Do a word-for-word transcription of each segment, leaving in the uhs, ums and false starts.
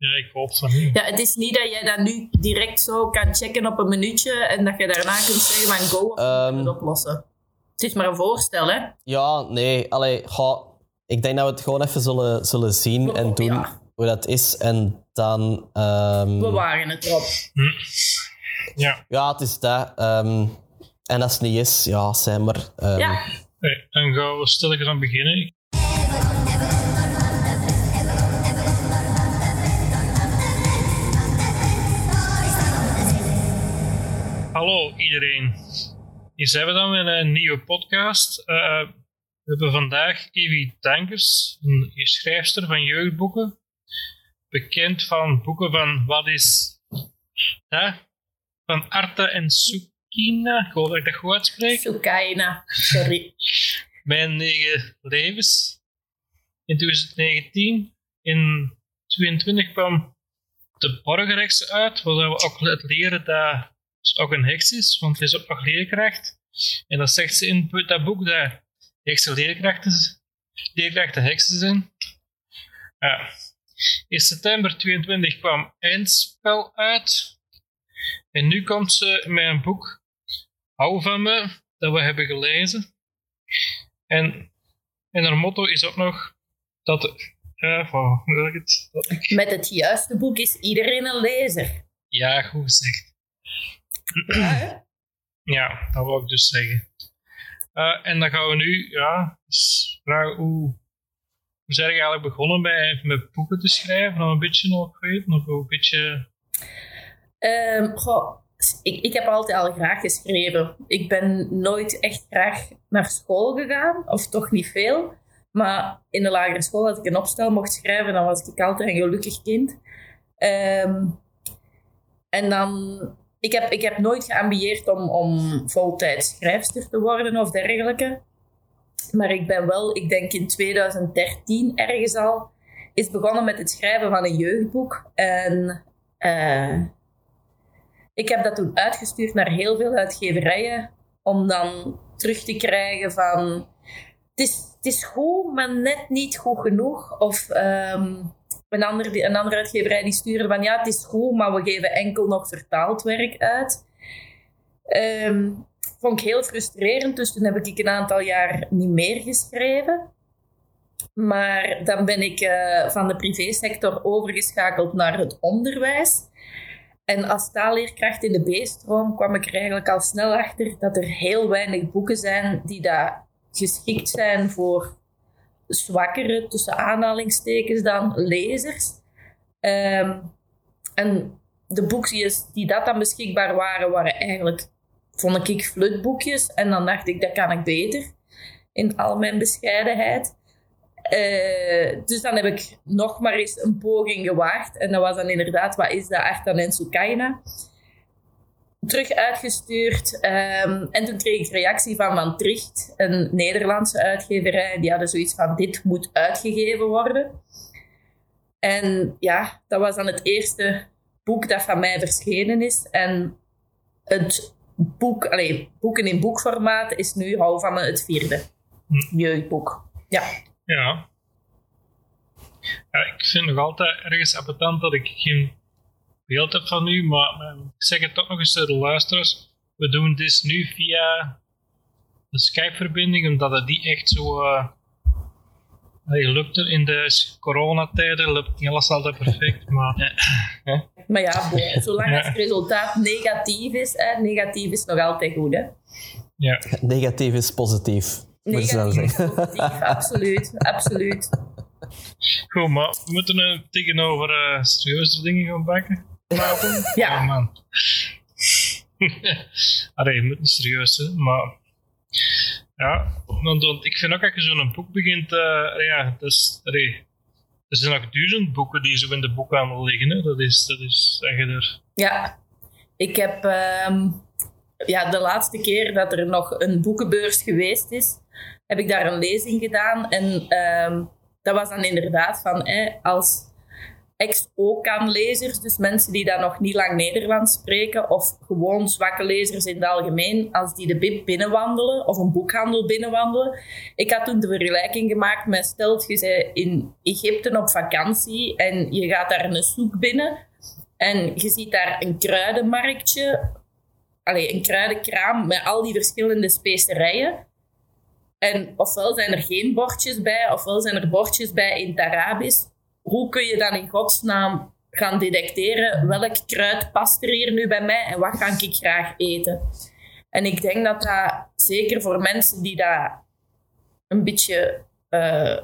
Ja, ik hoop het niet. Ja, het is niet dat jij dat nu direct zo kan checken op een minuutje en dat je daarna kunt zeggen van go of um, het oplossen. Het is maar een voorstel, hè? Ja, nee. Allee, goh, ik denk dat we het gewoon even zullen, zullen zien oh, en doen ja. hoe dat is. En dan... Um, we waren het erop. Hm. Ja. ja, het is dat. Um, en als het niet is, ja, zijn maar. Um, ja. Hey, dan gaan we stil aan beginnen. Hallo iedereen. Hier zijn we dan met een nieuwe podcast. Uh, we hebben vandaag Evie Dankers, een schrijfster van jeugdboeken. Bekend van boeken van wat is dat? Van Arta en Sukaina. Ik hoop dat ik dat goed uitspreek. Sukaina, sorry. Mijn negen levens. In twintig negentien. In twintig tweeëntwintig kwam de Burgerrechts uit, waar we ook leren dat... Dus ook een heks is, want ze is ook nog leerkracht. En dat zegt ze in dat boek dat heksen leerkrachten, leerkrachten heksen zijn. Uh, in september tweeëntwintig kwam Eindspel uit. En nu komt ze met een boek, Hou van me, dat we hebben gelezen. En, en haar motto is ook nog dat... Uh, wow, het, dat ik... Met het juiste boek is iedereen een lezer. Ja, goed gezegd. Ja, ja, dat wil ik dus zeggen. Uh, en dan gaan we nu, ja, dus vragen hoe, hoe zijn we eigenlijk begonnen bij, met boeken te schrijven? Of een beetje ook weten, of een beetje... Um, goh, ik, ik heb altijd al graag geschreven. Ik ben nooit echt graag naar school gegaan, of toch niet veel. Maar in de lagere school had ik een opstel mocht schrijven, dan was ik altijd een gelukkig kind. Um, en dan... Ik heb, ik heb nooit geambieerd om, om voltijds schrijfster te worden of dergelijke. Maar ik ben wel, ik denk in twintig dertien ergens al, is begonnen met het schrijven van een jeugdboek. En uh, ik heb dat toen uitgestuurd naar heel veel uitgeverijen. Om dan terug te krijgen van, het is, het is goed, maar net niet goed genoeg. Of... Um, Een andere, een andere uitgeverij die stuurde van ja, het is goed, maar we geven enkel nog vertaald werk uit. Um, vond ik heel frustrerend, dus toen heb ik een aantal jaar niet meer geschreven. Maar dan ben ik uh, van de privésector overgeschakeld naar het onderwijs. En als taalleerkracht in de B-stroom kwam ik er eigenlijk al snel achter dat er heel weinig boeken zijn die daar geschikt zijn voor... zwakkere, tussen aanhalingstekens dan, lezers. Um, en de boekjes die dat dan beschikbaar waren, waren eigenlijk, vond ik, flutboekjes. En dan dacht ik, dat kan ik beter, in al mijn bescheidenheid. Uh, dus dan heb ik nog maar eens een poging gewaagd. En dat was dan inderdaad, wat is dat, Arta en Sukaina? Terug uitgestuurd. Um, en toen kreeg ik reactie van Van Tricht, een Nederlandse uitgeverij. Die hadden zoiets van, dit moet uitgegeven worden. En ja, dat was dan het eerste boek dat van mij verschenen is. En het boek, allez, boeken in boekformaat is nu Hou van me het vierde hm. jeugdboek. Ja. ja. Ja. Ik vind nog altijd ergens appetant dat ik geen... beeld heb van u, maar, maar ik zeg het toch nog eens, de luisteraars, we doen dit nu via een Skype-verbinding, omdat het niet echt zo uh, lukt er in de coronatijden, lukt niet alles altijd perfect, maar... Ja. Maar ja, boy, zolang ja. het resultaat negatief is, hè, negatief is nog altijd goed, hè? Ja. Negatief is positief, negatief moet je zeggen. Positief, absoluut, absoluut. Goed, maar we moeten nu tegenover uh, serieuze dingen gaan bakken. Ja. Oh man. Allee, je moet niet serieus zijn, maar... Ja, want, want ik vind ook dat je zo'n boek begint... Uh, ja, dus, allee, er zijn nog duizend boeken die zo in de boekhandel liggen. Hè. Dat is, dat is er... Ja, ik heb... Um, ja, de laatste keer dat er nog een boekenbeurs geweest is, heb ik daar een lezing gedaan en... Um, dat was dan inderdaad van, hè, als ex-O-kan-lezers, dus mensen die dan nog niet lang Nederlands spreken, of gewoon zwakke lezers in het algemeen, als die de B I B binnenwandelen of een boekhandel binnenwandelen. Ik had toen de vergelijking gemaakt met, stelt je bent in Egypte op vakantie en je gaat daar een souk binnen en je ziet daar een kruidenmarktje, allee, een kruidenkraam met al die verschillende specerijen. En ofwel zijn er geen bordjes bij, ofwel zijn er bordjes bij in het Arabisch. Hoe kun je dan in godsnaam gaan detecteren welk kruid past er hier nu bij mij en wat kan ik graag eten? En ik denk dat dat zeker voor mensen die daar een beetje uh,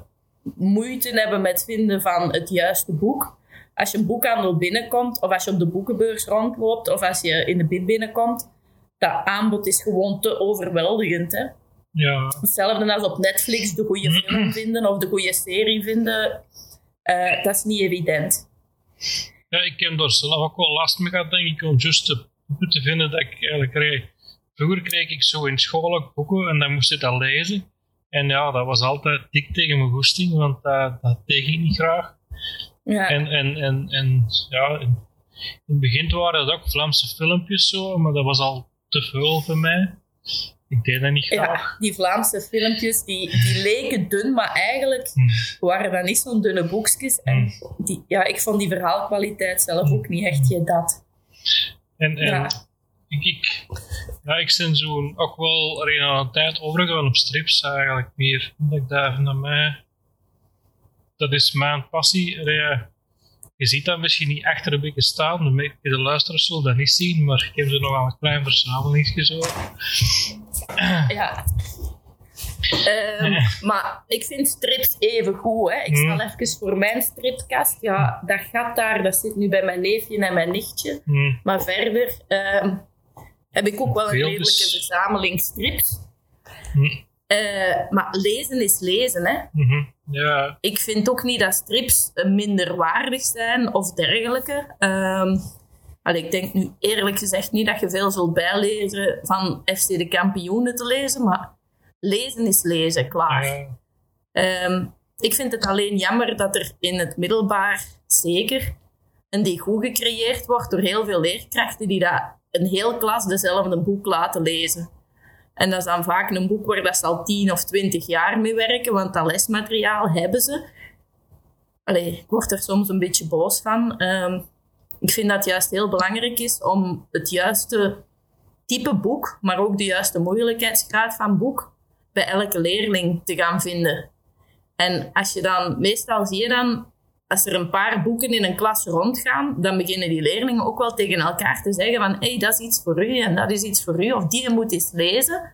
moeite hebben met vinden van het juiste boek. Als je een boekhandel binnenkomt of als je op de boekenbeurs rondloopt of als je in de B I B binnenkomt, dat aanbod is gewoon te overweldigend, hè? Ja. Hetzelfde als op Netflix de goede film vinden of de goede serie vinden. Uh, dat is niet evident. Ja, ik heb daar zelf ook wel last mee gehad, denk ik, om juist te, te vinden dat ik eigenlijk kreeg. Vroeger kreeg ik zo in school ook boeken en dan moest ik dat lezen. En ja, dat was altijd dik tegen mijn goesting, want uh, dat deed ik niet graag. Ja. En, en, en, en ja, in het begin waren dat ook Vlaamse filmpjes zo, maar dat was al te veel voor mij. Ik deed dat niet graag. Ja, die Vlaamse filmpjes, die, die leken dun, maar eigenlijk mm. waren dat niet zo'n dunne boekjes. En die, ja, ik vond die verhaalkwaliteit zelf ook niet echt je dat. En, en ja. ik, ik, ja, ik ben zo ook wel een aan de tijd overgegaan op strips eigenlijk meer. Dat ik daar naar mij... Dat is mijn passie. Je ziet dat misschien niet achter een beetje staan. De, de luisteraars zullen dat niet zien, maar ik heb ze nog wel een klein verzamelingje zo. Ja. Um, ja. Maar ik vind strips even goed. Hè. Ik stel mm. even voor mijn stripkast. Ja, dat gaat daar. Dat zit nu bij mijn neefje en mijn nichtje. Mm. Maar verder um, heb ik ook wel een redelijke verzameling strips. Mm. Uh, maar lezen is lezen, hè. Mm-hmm. Ja. Ik vind ook niet dat strips minder waardig zijn of dergelijke. Um, allee, ik denk nu eerlijk gezegd niet dat je veel zult bijlezen van F C de Kampioenen te lezen, maar lezen is lezen, klaar. Ja. Um, ik vind het alleen jammer dat er in het middelbaar zeker een degoe gecreëerd wordt door heel veel leerkrachten die dat een heel klas dezelfde boek laten lezen. En dat is dan vaak een boek waar dat ze al tien of twintig jaar mee werken, want dat lesmateriaal hebben ze. Allee, ik word er soms een beetje boos van. Um, ik vind dat het juist heel belangrijk is om het juiste type boek, maar ook de juiste moeilijkheidsgraad van boek, bij elke leerling te gaan vinden. En als je dan, meestal zie je dan, als er een paar boeken in een klas rondgaan, dan beginnen die leerlingen ook wel tegen elkaar te zeggen van hé, hey, dat is iets voor u en dat is iets voor u, of die moet eens lezen.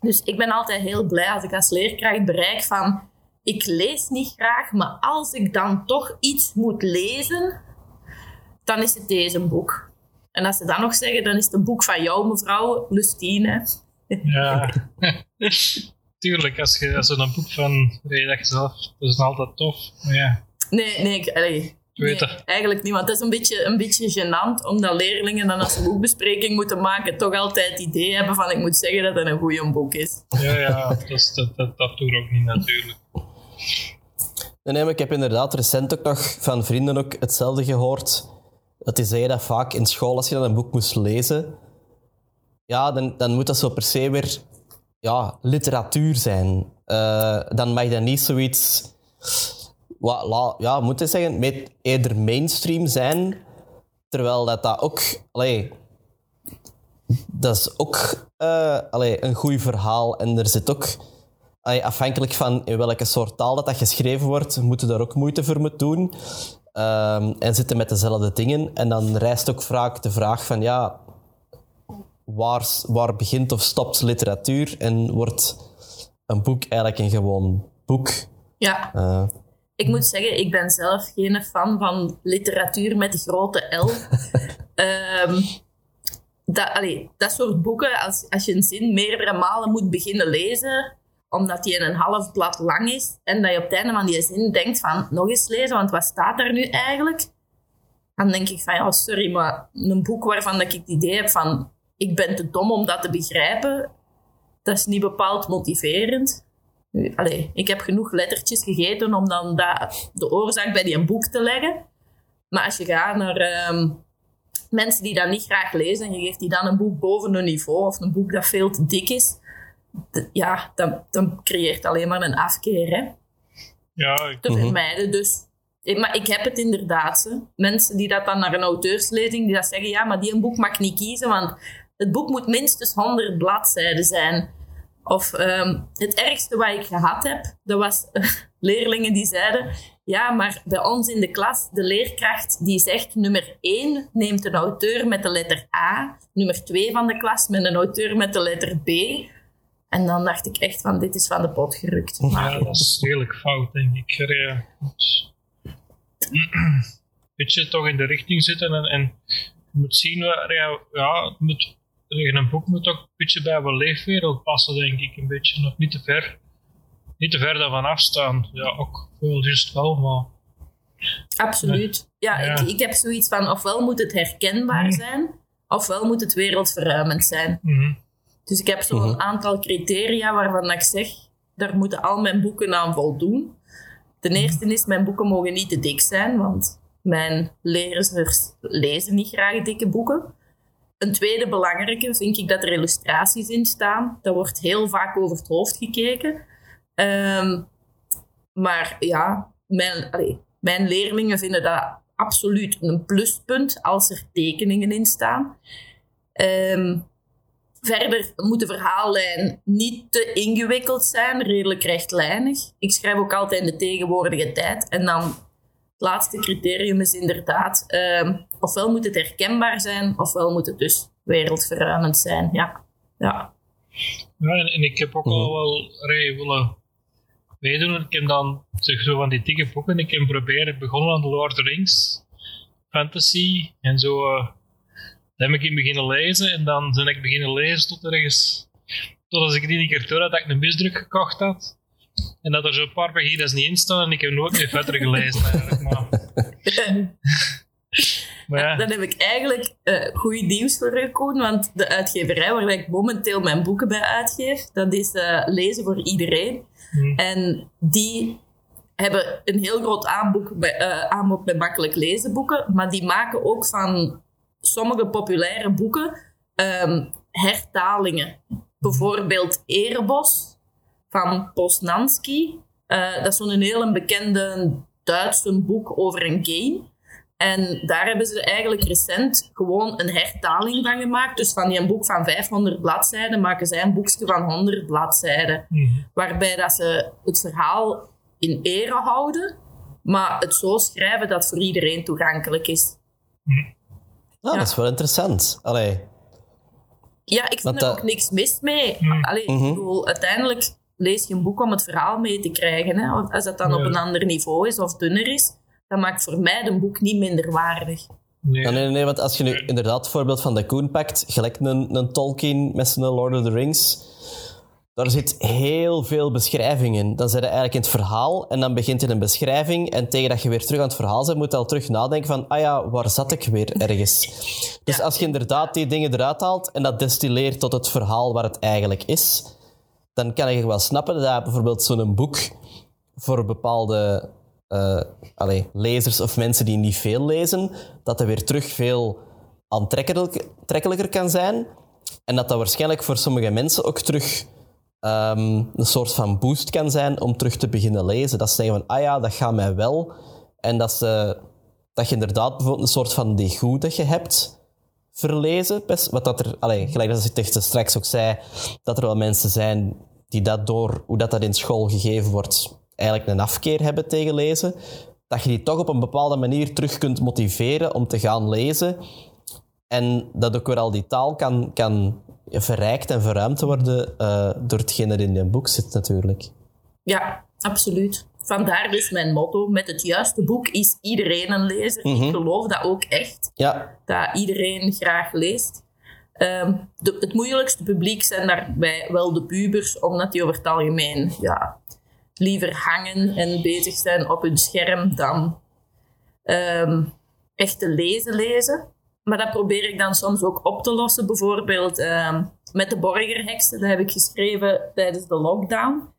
Dus ik ben altijd heel blij als ik als leerkracht bereik van ik lees niet graag, maar als ik dan toch iets moet lezen, dan is het deze boek. En als ze dan nog zeggen, dan is het een boek van jou, mevrouw Lustine. Ja, tuurlijk, als je als een boek van Redach zelf, dat is altijd tof. Maar ja. Nee, nee, ik, allee, nee eigenlijk niet. Want dat is een beetje, een beetje gênant, omdat leerlingen dan als ze boekbespreking moeten maken, toch altijd het idee hebben van ik moet zeggen dat het een goeie boek is. Ja, ja dat, is, dat, dat, dat doe ik ook niet natuurlijk. Nee, maar ik heb inderdaad recent ook nog van vrienden ook hetzelfde gehoord. Dat die zeggen dat vaak in school, als je dan een boek moest lezen, ja, dan, dan moet dat zo per se weer... ja, literatuur zijn. Uh, dan mag dat niet zoiets... Wa, la, ja, moet ik zeggen, met, eerder mainstream zijn. Terwijl dat dat ook... Allee, dat is ook uh, allee, een goed verhaal. En er zit ook... Allee, afhankelijk van in welke soort taal dat, dat geschreven wordt, moeten daar ook moeite voor moeten doen. Um, en zitten met dezelfde dingen. En dan rijst ook vaak de vraag van... ja. Waar, waar begint of stopt literatuur en wordt een boek eigenlijk een gewoon boek? Ja, uh. ik moet zeggen, ik ben zelf geen fan van literatuur met de grote L. um, dat, allee, dat soort boeken, als, als je een zin meerdere malen moet beginnen lezen, omdat die een half blad lang is, en dat je op het einde van die zin denkt van, nog eens lezen, want wat staat daar nu eigenlijk? Dan denk ik van, ja, sorry, maar een boek waarvan ik het idee heb van, ik ben te dom om dat te begrijpen. Dat is niet bepaald motiverend. Allee, ik heb genoeg lettertjes gegeten om dan dat, de oorzaak bij die een boek te leggen. Maar als je gaat naar um, mensen die dat niet graag lezen en je geeft die dan een boek boven hun niveau of een boek dat veel te dik is, d- ja, dan, dan creëert alleen maar een afkeer, hè? Ja, ik... te vermijden. Dus, ik, maar ik heb het inderdaad. Hè. Mensen die dat dan naar een auteurslezing die dat zeggen, ja, maar die een boek mag ik niet kiezen, want het boek moet minstens honderd bladzijden zijn. Of um, het ergste wat ik gehad heb, dat was uh, leerlingen die zeiden, ja, maar bij ons in de klas, de leerkracht die zegt, nummer één neemt een auteur met de letter A, nummer twee van de klas met een auteur met de letter B. En dan dacht ik echt van, dit is van de pot gerukt. Maar... ja, dat is redelijk fout, denk ik. Ja. Weet je, toch in de richting zitten en, en je moet zien, ja, ja het moet... een boek moet ook een beetje bij mijn leefwereld passen, denk ik, een beetje. Nog niet te ver, niet te ver daarvan afstaan. Ja, ook wel, juist wel, maar... Absoluut. Ja, ja. Ik, ik heb zoiets van, ofwel moet het herkenbaar mm. zijn, ofwel moet het wereldverruimend zijn. Mm. Dus ik heb zo'n mm-hmm. aantal criteria waarvan ik zeg, daar moeten al mijn boeken aan voldoen. Ten eerste is, mijn boeken mogen niet te dik zijn, want mijn lezers lezen niet graag dikke boeken. Een tweede belangrijke vind ik dat er illustraties in staan. Daar wordt heel vaak over het hoofd gekeken. Um, maar ja, mijn, allee, mijn leerlingen vinden dat absoluut een pluspunt als er tekeningen in staan. Um, verder moet de verhaallijn niet te ingewikkeld zijn, redelijk rechtlijnig. Ik schrijf ook altijd in de tegenwoordige tijd en dan... het laatste criterium is inderdaad, um, ofwel moet het herkenbaar zijn, ofwel moet het dus wereldverruimend zijn. Ja, ja. ja en, en ik heb ook al wel rij willen meedoen. Ik heb dan zeg, zo van die dikke boeken, ik heb proberen begonnen aan de Lord of the Rings, fantasy en zo. Uh, dan heb ik in beginnen lezen en dan ben ik beginnen lezen tot ergens, tot als ik die een keer door had dat ik een misdruk gekocht had. En dat er zo'n paar pagina's niet in staan en ik heb nooit meer verder gelezen eigenlijk. Maar, maar ja. Dan heb ik eigenlijk uh, goed nieuws voor u, Koen, want de uitgeverij waar ik momenteel mijn boeken bij uitgeef, dat is uh, Lezen voor Iedereen. Hmm. En die hebben een heel groot aanbod bij, uh, aanbod bij makkelijk lezen boeken, maar die maken ook van sommige populaire boeken um, hertalingen. Bijvoorbeeld Erebos van Posnansky. Uh, dat is zo'n heel bekende Duitse boek over een game. En daar hebben ze eigenlijk recent gewoon een hertaling van gemaakt. Dus van die een boek van vijfhonderd bladzijden maken zij een boekje van honderd bladzijden. Mm-hmm. Waarbij dat ze het verhaal in ere houden, maar het zo schrijven dat het voor iedereen toegankelijk is. Mm-hmm. Ah, ja. Dat is wel interessant. Allee. Ja, ik vind dat... er ook niks mis mee. Mm-hmm. Allee, ik bedoel, uiteindelijk... lees je een boek om het verhaal mee te krijgen. Hè? Als dat dan nee. op een ander niveau is of dunner is, dan maakt voor mij een boek niet minder waardig. Nee, nee, nee, want als je nu inderdaad het voorbeeld van de Koen pakt, gelijk een, een Tolkien met zijn Lord of the Rings, daar zit heel veel beschrijving in. Dan zit je eigenlijk in het verhaal en dan begint in een beschrijving en tegen dat je weer terug aan het verhaal bent, moet je al terug nadenken van, ah ja, waar zat ik weer ergens? ja. Dus als je inderdaad die dingen eruit haalt en dat destilleert tot het verhaal waar het eigenlijk is, dan kan ik wel snappen dat bijvoorbeeld zo'n boek voor bepaalde uh, allez, lezers of mensen die niet veel lezen, dat dat weer terug veel aantrekkelijker kan zijn. En dat dat waarschijnlijk voor sommige mensen ook terug um, een soort van boost kan zijn om terug te beginnen lezen. Dat ze zeggen van, ah ja, dat gaat mij wel. En dat, ze, dat je inderdaad bijvoorbeeld een soort van die goed dat je hebt... verlezen, best, wat dat er, allez, gelijk als ik het straks ook zei, dat er wel mensen zijn die dat door hoe dat, dat in school gegeven wordt, eigenlijk een afkeer hebben tegen lezen, dat je die toch op een bepaalde manier terug kunt motiveren om te gaan lezen en dat ook weer al die taal kan, kan verrijkt en verruimd worden uh, door hetgeen er in een boek zit natuurlijk. Ja, absoluut. Vandaar dus mijn motto, met het juiste boek is iedereen een lezer. Mm-hmm. Ik geloof dat ook echt, ja. dat iedereen graag leest. Um, de, het moeilijkste publiek zijn daarbij wel de pubers, omdat die over het algemeen ja, liever hangen en bezig zijn op hun scherm dan um, echt te lezen lezen. Maar dat probeer ik dan soms ook op te lossen. Bijvoorbeeld um, met de Burgerrechts, dat heb ik geschreven tijdens de lockdown.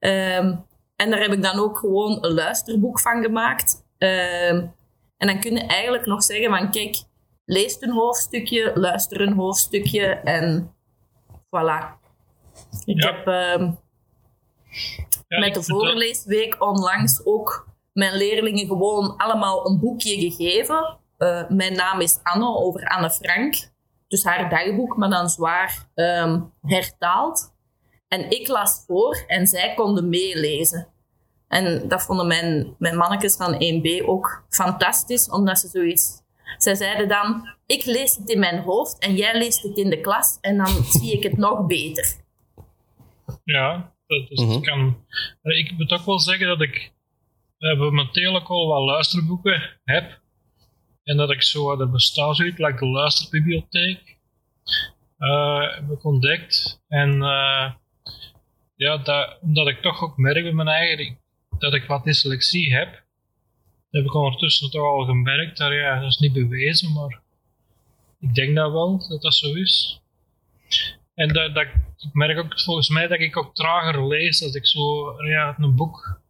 Um, en daar heb ik dan ook gewoon een luisterboek van gemaakt. Um, en dan kun je eigenlijk nog zeggen van kijk, lees een hoofdstukje, luister een hoofdstukje en voilà. Ik ja. heb um, ja, met de voorleesweek onlangs ook mijn leerlingen gewoon allemaal een boekje gegeven. Uh, mijn naam is Anne, over Anne Frank. Dus haar dagboek, maar dan zwaar um, hertaald. En ik las voor en zij konden meelezen. En dat vonden mijn, mijn mannetjes van één B ook fantastisch, omdat ze zoiets... Zij zeiden dan, ik lees het in mijn hoofd en jij leest het in de klas en dan zie ik het nog beter. Ja, dus mm-hmm. dat kan... Ik moet ook wel zeggen dat ik uh, momenteel ook al wat luisterboeken heb. En dat ik zo, er bestaat zoiets, like de luisterbibliotheek, uh, heb ik ontdekt. En uh, ja, dat, omdat ik toch ook merk bij mijn eigen, dat ik wat dyslexie heb, dat heb ik ondertussen toch al gemerkt. Dat, ja, dat is niet bewezen, maar ik denk dat wel, dat dat zo is. En dat, dat, ik merk ook volgens mij dat ik ook trager lees als ik zo, ja, een boek...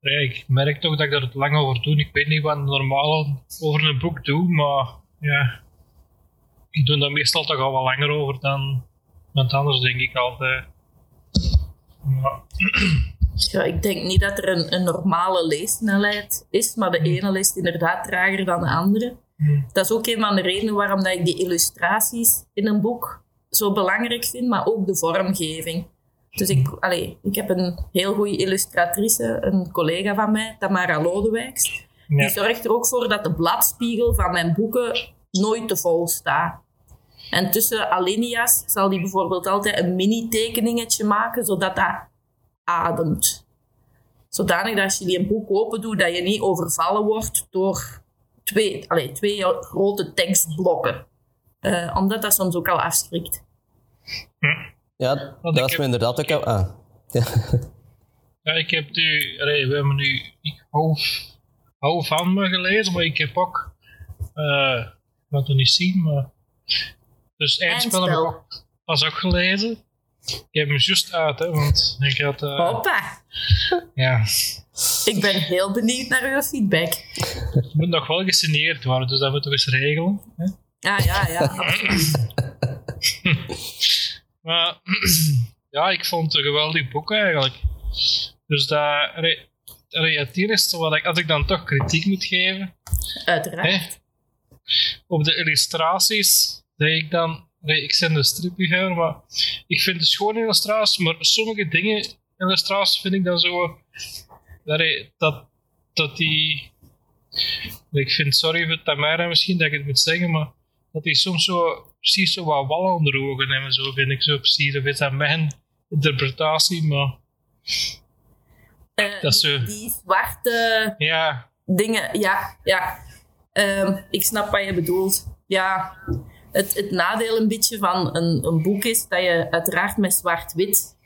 Ja, ik merk toch dat ik er lang over doe. Ik weet niet wat normaal over een boek doe, maar ja, ik doe daar meestal toch al wat langer over dan iemand anders, denk ik altijd. Ja. Ja, ik denk niet dat er een, een normale leessnelheid is, maar de hm. ene leest inderdaad trager dan de andere. Hm. Dat is ook een van de redenen waarom dat ik die illustraties in een boek zo belangrijk vind, maar ook de vormgeving. Dus ik, allee, ik heb een heel goede illustratrice, een collega van mij, Tamara Lodewijks. Ja. Die zorgt er ook voor dat de bladspiegel van mijn boeken nooit te vol staat. En tussen alinea's zal die bijvoorbeeld altijd een mini-tekeningetje maken, zodat dat ademt. Zodanig dat als je die een boek open doet, dat je niet overvallen wordt door twee, allee, twee grote tekstblokken. Uh, omdat dat soms ook al afschrikt. Ja. Ja, want dat is me inderdaad ook... Heb, ah. ja. ja, ik heb nu... Allee, we hebben nu... Ik hou, hou van me gelezen, maar ik heb ook... Uh, wat we niet zien, maar... Dus Eindspel heb ik ook, was ook gelezen. Ik heb hem juist uit, hè, want ik had... Uh, Hoppa! Ja. Ik ben heel benieuwd naar uw feedback. Het moet nog wel gesigneerd worden, dus dat moeten we eens regelen. Hè? Ah, ja, ja. Maar ja, ik vond het een geweldig boek eigenlijk. Dus dat re- re- het eerste wat ik, als ik dan toch kritiek moet geven, uiteraard. Hè, op de illustraties, dat ik dan, re- ik ben de stripbegever, maar ik vind het schone illustraties, maar sommige dingen, illustraties vind ik dan zo, dat, re- dat, dat die, ik vind, sorry voor Tamara misschien dat ik het moet zeggen, maar dat die soms zo, precies zo wat wallen onder ogen hebben, zo vind ik zo precies. Of is dat mijn interpretatie, maar... Uh, dat zo... Die zwarte ja. dingen, ja, ja. Uh, ik snap wat je bedoelt. Ja, het, het nadeel een beetje van een, een boek is dat je uiteraard met zwart-wit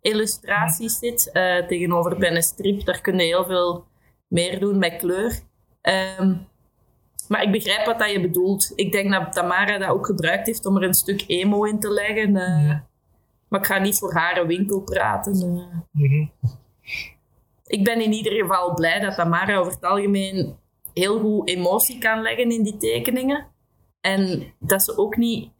illustraties ja. zit. Uh, tegenover bij een strip, daar kun je heel veel meer doen met kleur. Um, Maar ik begrijp wat dat je bedoelt. Ik denk dat Tamara dat ook gebruikt heeft om er een stuk emo in te leggen. Uh, ja. Maar ik ga niet voor haar winkel praten. Uh. Mm-hmm. Ik ben in ieder geval blij dat Tamara over het algemeen heel goed emotie kan leggen in die tekeningen. En dat ze ook niet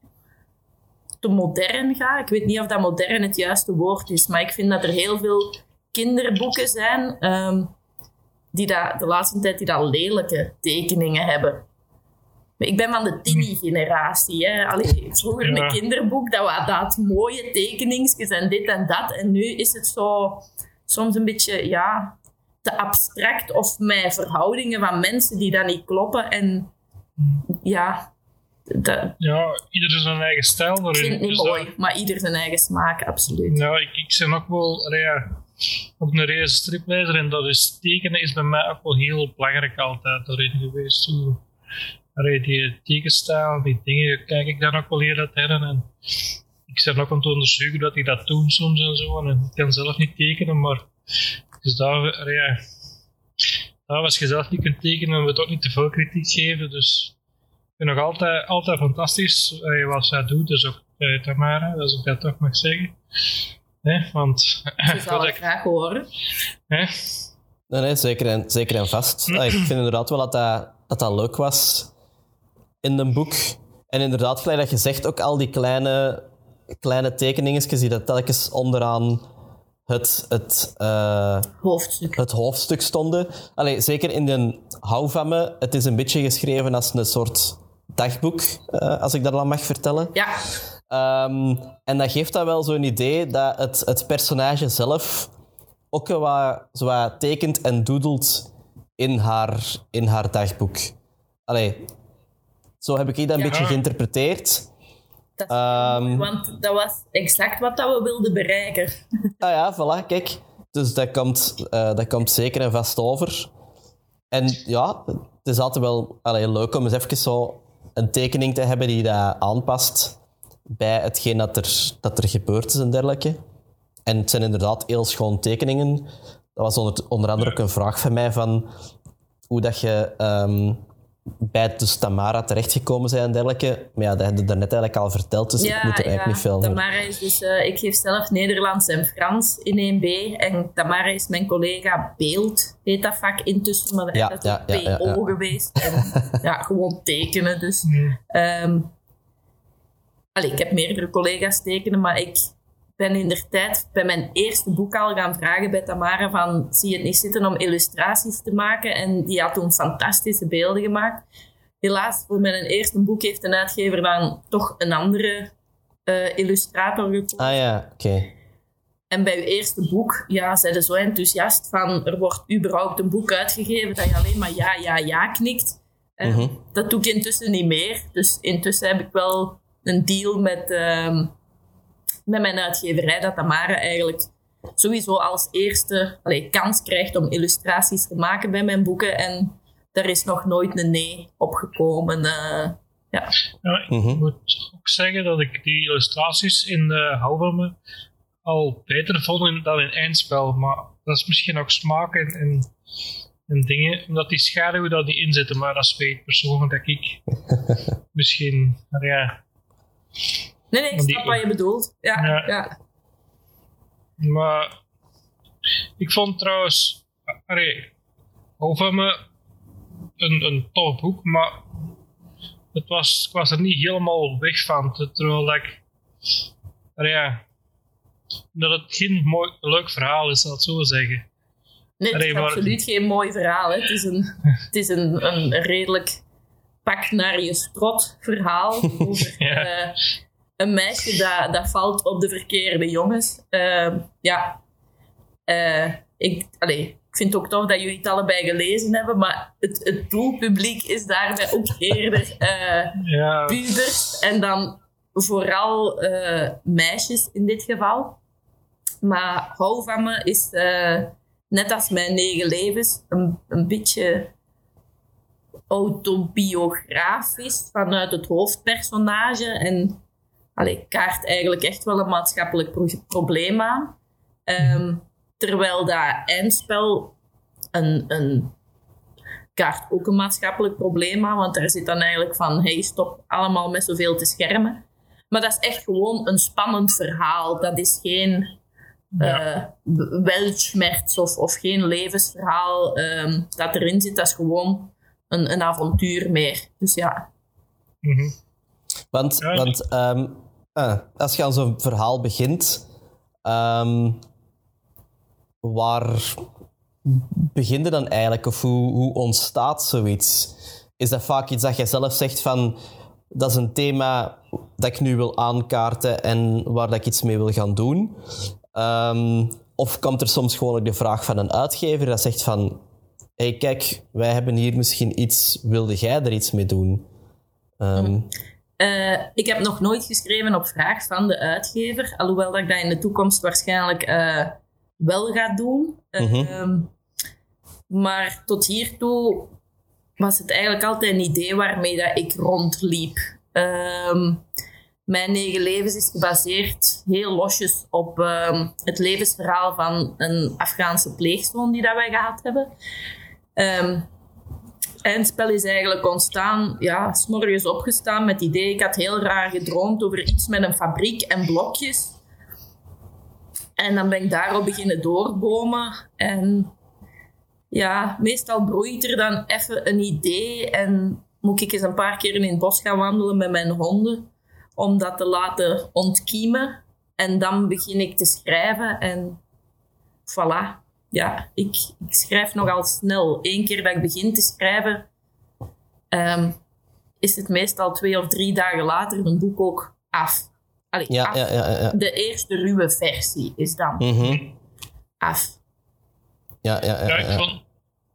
te modern gaat. Ik weet niet of dat modern het juiste woord is. Maar ik vind dat er heel veel kinderboeken zijn... Um, die dat, de laatste tijd die dat lelijke tekeningen hebben. Maar ik ben van de tini-generatie. Hè. Allee, vroeger ja. een kinderboek, dat was dat mooie tekeningsjes en dit en dat. En nu is het zo soms een beetje ja, te abstract of met verhoudingen van mensen die dat niet kloppen. En ja... Dat, ja, ieder zijn eigen stijl. Ik vind het niet dus mooi, dat... maar ieder zijn eigen smaak, absoluut. Ja, ik, ik ben ook wel... Ja. Ook een reële striplezer en dat is tekenen is bij mij ook wel heel belangrijk altijd daarin geweest. Zo, die tekenstijl, die dingen kijk ik dan ook wel heel uit heren en ik ben ook aan het onderzoeken dat ik dat doe soms en zo en ik kan zelf niet tekenen, maar dus daar, ja, daar als je zelf niet kunt tekenen we toch niet te veel kritiek geven, dus ik vind nog altijd, altijd fantastisch wat zij doet, dus ook Tamara, als ik dat toch mag zeggen. He, want, ze zal het ik... graag horen. He? Nee, nee, zeker en, zeker en vast. Ik vind inderdaad wel dat dat, dat dat leuk was in een boek. En inderdaad, gelijk dat je zegt, ook al die kleine, kleine tekeningetjes die dat telkens onderaan het, het, uh, hoofdstuk. het hoofdstuk stonden. Allee, zeker in de Hou van me, het is een beetje geschreven als een soort dagboek, uh, als ik dat dan mag vertellen. Ja. Um, en dat geeft dat wel zo'n idee dat het, het personage zelf ook wat, wat tekent en doodelt in haar, in haar dagboek. Allee, zo heb ik dat een ja. beetje geïnterpreteerd. Dat is, um, want dat was exact wat dat we wilden bereiken. Ah ja, voilà, kijk. Dus dat komt, uh, dat komt zeker en vast over. En ja, het is altijd wel allee, leuk om eens even zo een tekening te hebben die dat aanpast bij hetgeen dat er, dat er gebeurd is en dergelijke. En het zijn inderdaad heel schoon tekeningen. Dat was onder, onder andere ook een vraag van mij van hoe dat je um, bij dus Tamara terechtgekomen bent en dergelijke. Maar ja, dat heb je daarnet eigenlijk al verteld, dus ja, ik moet er eigenlijk ja, niet veel Tamara meer. Is dus, uh, ik geef zelf Nederlands en Frans in één B. En Tamara is mijn collega Beeld, heet dat vak intussen, maar ja, dat is ja, ja, P O ja, ja. geweest. En ja, gewoon tekenen dus. Um, Allee, ik heb meerdere collega's tekenen, maar ik ben in de tijd bij mijn eerste boek al gaan vragen bij Tamara van, zie je het niet zitten om illustraties te maken? En die had toen fantastische beelden gemaakt. Helaas, voor mijn eerste boek heeft een uitgever dan toch een andere uh, illustrator gekozen. Ah ja, oké. Okay. En bij uw eerste boek, ja, zij zijn zo enthousiast van, er wordt überhaupt een boek uitgegeven dat je alleen maar ja, ja, ja knikt. Uh, mm-hmm. Dat doe ik intussen niet meer. Dus intussen heb ik wel een deal met, uh, met mijn uitgeverij, dat Tamara eigenlijk sowieso als eerste allee, kans krijgt om illustraties te maken bij mijn boeken. En daar is nog nooit een nee op gekomen. Uh, ja. Ja, ik mm-hmm. moet ook zeggen dat ik die illustraties in uh, Hou van me al beter vond dan in Eindspel. Maar dat is misschien ook smaak en, en, en dingen, omdat die schaduwen daar niet in zitten. Maar dat is weet persoonlijk dat ik misschien... Maar ja... Nee, nee, ik snap wat je bedoelt. Ja, ja. ja. Maar ik vond trouwens, allee, Hou van me een, een tof boek, maar het was, ik was er niet helemaal weg van. Terwijl ik, allee, dat het geen mooi, leuk verhaal is, zal ik zo zeggen. Nee, het is allee, absoluut maar... geen mooi verhaal. Hè. Het is een, het is een, een redelijk... pak naar je strot verhaal over ja. uh, een meisje dat, dat valt op de verkeerde jongens. Uh, ja, uh, ik, allee, ik vind ook toch dat jullie het allebei gelezen hebben, maar het, het doelpubliek is daarbij ook eerder uh, ja. pubers en dan vooral uh, meisjes in dit geval. Maar Hou van me is uh, net als Mijn negen levens een, een beetje... autobiografisch vanuit het hoofdpersonage en allee, kaart eigenlijk echt wel een maatschappelijk pro- probleem aan. Um, terwijl dat Eindspel een, een kaart ook een maatschappelijk probleem aan, want daar zit dan eigenlijk van, hey, stop allemaal met zoveel te schermen. Maar dat is echt gewoon een spannend verhaal. Dat is geen ja. uh, weltschmerz of, of geen levensverhaal um, dat erin zit. Dat is gewoon Een, een avontuur meer. Dus ja. Mm-hmm. Want, ja, want um, ah, als je aan zo'n verhaal begint, um, waar begint je dan eigenlijk? Of hoe, hoe ontstaat zoiets? Is dat vaak iets dat jij zelf zegt van, dat is een thema dat ik nu wil aankaarten en waar dat ik iets mee wil gaan doen? Um, of komt er soms gewoon de vraag van een uitgever dat zegt van, hey, kijk, wij hebben hier misschien iets, wilde jij er iets mee doen? Um. Uh, ik heb nog nooit geschreven op vraag van de uitgever, alhoewel dat ik dat in de toekomst waarschijnlijk uh, wel ga doen. Mm-hmm. Um, maar tot hiertoe was het eigenlijk altijd een idee waarmee dat ik rondliep. Um, Mijn negen levens is gebaseerd heel losjes op um, het levensverhaal van een Afghaanse pleegzoon die dat wij gehad hebben. Um, en het spel is eigenlijk ontstaan, ja, 's morgens opgestaan met het idee, ik had heel raar gedroomd over iets met een fabriek en blokjes. En dan ben ik daarop beginnen doorbomen. En ja, meestal broeit er dan even een idee. En moet ik eens een paar keer in het bos gaan wandelen met mijn honden. Om dat te laten ontkiemen. En dan begin ik te schrijven. En voilà. Ja, ik, ik schrijf nogal snel. Eén keer dat ik begin te schrijven... Um, is het meestal twee of drie dagen later een boek ook af. Allee, ja, af. Ja, ja, ja. De eerste ruwe versie is dan mm-hmm. af. Ja, ja, ja. ja, ja. ja vond,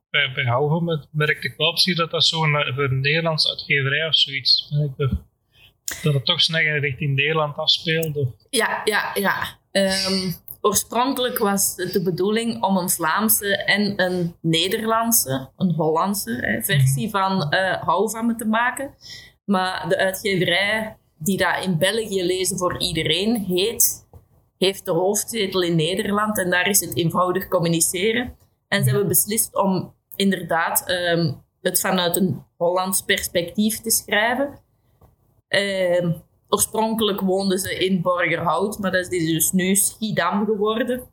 bij, bij Hou van me merkte ik wel precies dat dat zo'n een Nederlandse uitgeverij of zoiets. Dat het toch snel richting Nederland afspeelde. Ja, ja, ja. Um, oorspronkelijk was het de bedoeling om een Vlaamse en een Nederlandse, een Hollandse hè, versie van uh, Hou van me te maken. Maar de uitgeverij die daar in België Lezen voor Iedereen heet, heeft de hoofdzetel in Nederland en daar is het eenvoudig communiceren. En ze hebben beslist om inderdaad um, het vanuit een Hollands perspectief te schrijven. Um, Oorspronkelijk woonden ze in Burgerhout, maar dat is dus nu Schiedam geworden.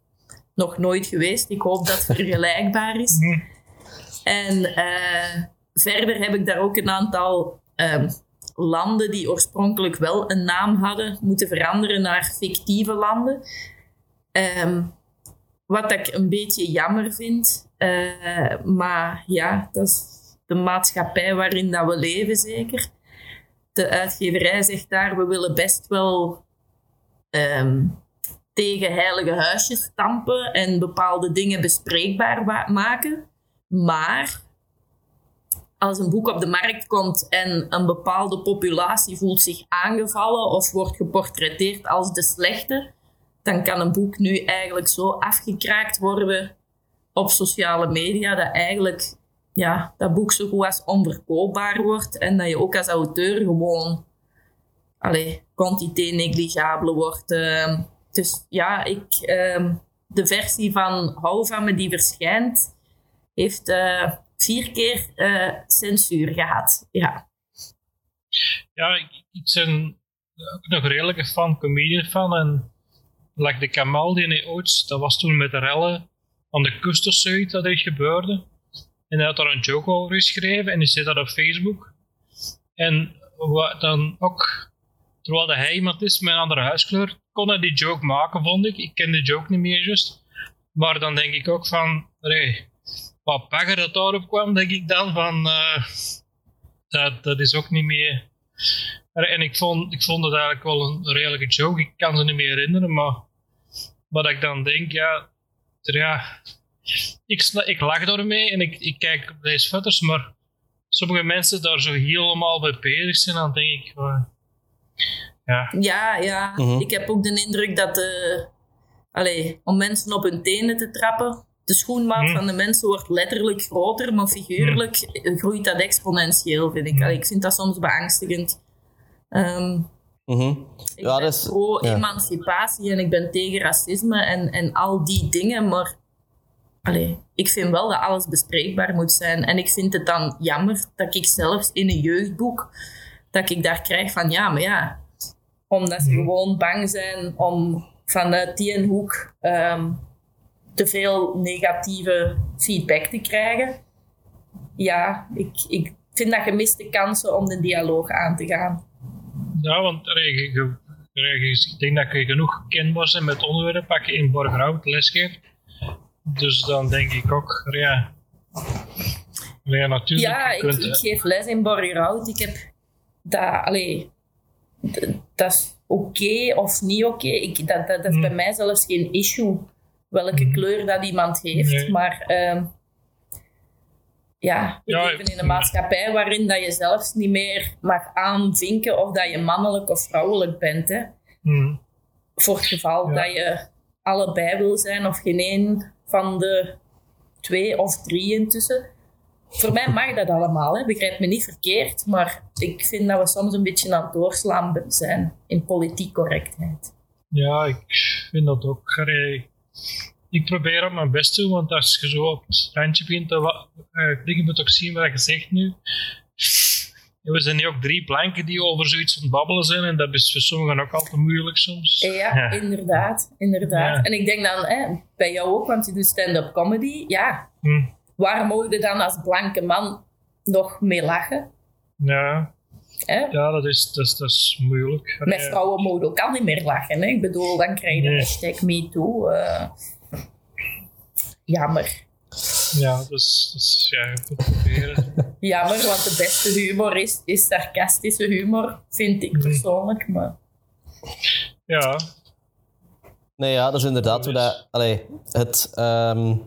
Nog nooit geweest, ik hoop dat het vergelijkbaar is. En uh, verder heb ik daar ook een aantal um, landen die oorspronkelijk wel een naam hadden, moeten veranderen naar fictieve landen. Um, wat ik een beetje jammer vind, uh, maar ja, dat is de maatschappij waarin dat we leven zeker. De uitgeverij zegt daar, we willen best wel um, tegen heilige huisjes stampen en bepaalde dingen bespreekbaar wa- maken. Maar als een boek op de markt komt en een bepaalde populatie voelt zich aangevallen of wordt geportretteerd als de slechte, dan kan een boek nu eigenlijk zo afgekraakt worden op sociale media dat eigenlijk... ja, dat boek zo goed als onverkoopbaar wordt en dat je ook als auteur gewoon allee, quantité negligible wordt. Uh, dus ja, ik, uh, de versie van Hou van me die verschijnt, heeft uh, vier keer uh, censuur gehad. Ja, ja ik, ik ben ook nog redelijke fan, comedian fan. En like de Kamal die hij ooit, dat was toen met de rellen aan de kust of zoiets dat dit gebeurde. En hij had daar een joke over geschreven en die zit dat op Facebook. En wat dan ook, terwijl hij iemand is met een andere huiskleur, kon hij die joke maken, vond ik. Ik ken die joke niet meer juist. Maar dan denk ik ook van, nee, wat bagger dat daarop kwam, denk ik dan van, uh, dat, dat is ook niet meer... En ik vond, ik vond het eigenlijk wel een redelijke joke, ik kan ze niet meer herinneren, maar wat ik dan denk, ja, ja... Ik, sla, ik lach daarmee en ik, ik kijk op deze foto's, maar sommige mensen daar zo helemaal bij bezig zijn, dan denk ik uh, ja. Ja, ja. Uh-huh. Ik heb ook de indruk dat uh, allez, om mensen op hun tenen te trappen, de schoenmaat uh-huh. van de mensen wordt letterlijk groter, maar figuurlijk uh-huh. groeit dat exponentieel, vind ik. Uh-huh. Allee, ik vind dat soms beangstigend. Um, Mm-hmm. Ik ja, ben dus, pro-emancipatie ja. en ik ben tegen racisme en, en al die dingen, maar allee, ik vind wel dat alles bespreekbaar moet zijn. En ik vind het dan jammer dat ik zelfs in een jeugdboek, dat ik daar krijg van ja, maar ja, omdat ze gewoon bang zijn om vanuit die hoek um, te veel negatieve feedback te krijgen. Ja, ik, ik vind dat gemiste kansen om de dialoog aan te gaan. Ja, want ik denk dat je genoeg kenbaar bent met onderwerpen dat je in Borgerhout lesgeeft. Dus dan denk ik ook, ja, ja natuurlijk. Ja, ik, kunt, ik geef les in Borgerhout. Ik heb dat, allee, d- dat is oké okay of niet oké. Okay. Dat, dat, dat is mm. bij mij zelfs geen issue, welke mm. kleur dat iemand heeft. Nee. Maar um, ja, we ja, leven in een maatschappij waarin dat je zelfs niet meer mag aanvinken of dat je mannelijk of vrouwelijk bent. Hè. Mm. Voor het geval ja. dat je allebei wil zijn of geen één... van de twee of drie intussen. Voor mij mag dat allemaal, hè. Begrijp me niet verkeerd, maar ik vind dat we soms een beetje aan het doorslaan zijn in politiek correctheid. Ja, ik vind dat ook. Ik probeer op mijn best te doen, want als je zo op het randje begint, te wa- uh, dingen moet ook zien wat je zegt nu. We zijn hier ook drie planken die over zoiets aan het babbelen zijn. En dat is voor sommigen ook al te moeilijk soms. Ja, ja. inderdaad. inderdaad. Ja. En ik denk dan, hè, bij jou ook, want je doet stand-up comedy. Ja, hm. Waar mogen je dan als blanke man nog mee lachen? Ja, hè? ja dat, is, dat, is, dat is moeilijk. Met vrouwen mogen ook al niet meer lachen. Hè? Ik bedoel, dan krijg je nee. hashtag me too. Uh, jammer. Ja, dus, dus ja, je moet het proberen. Jammer, want de beste humor is, is sarcastische humor, vind ik persoonlijk, maar... Ja. Nee, ja, dat is inderdaad hoe dat... Allee, het... Um,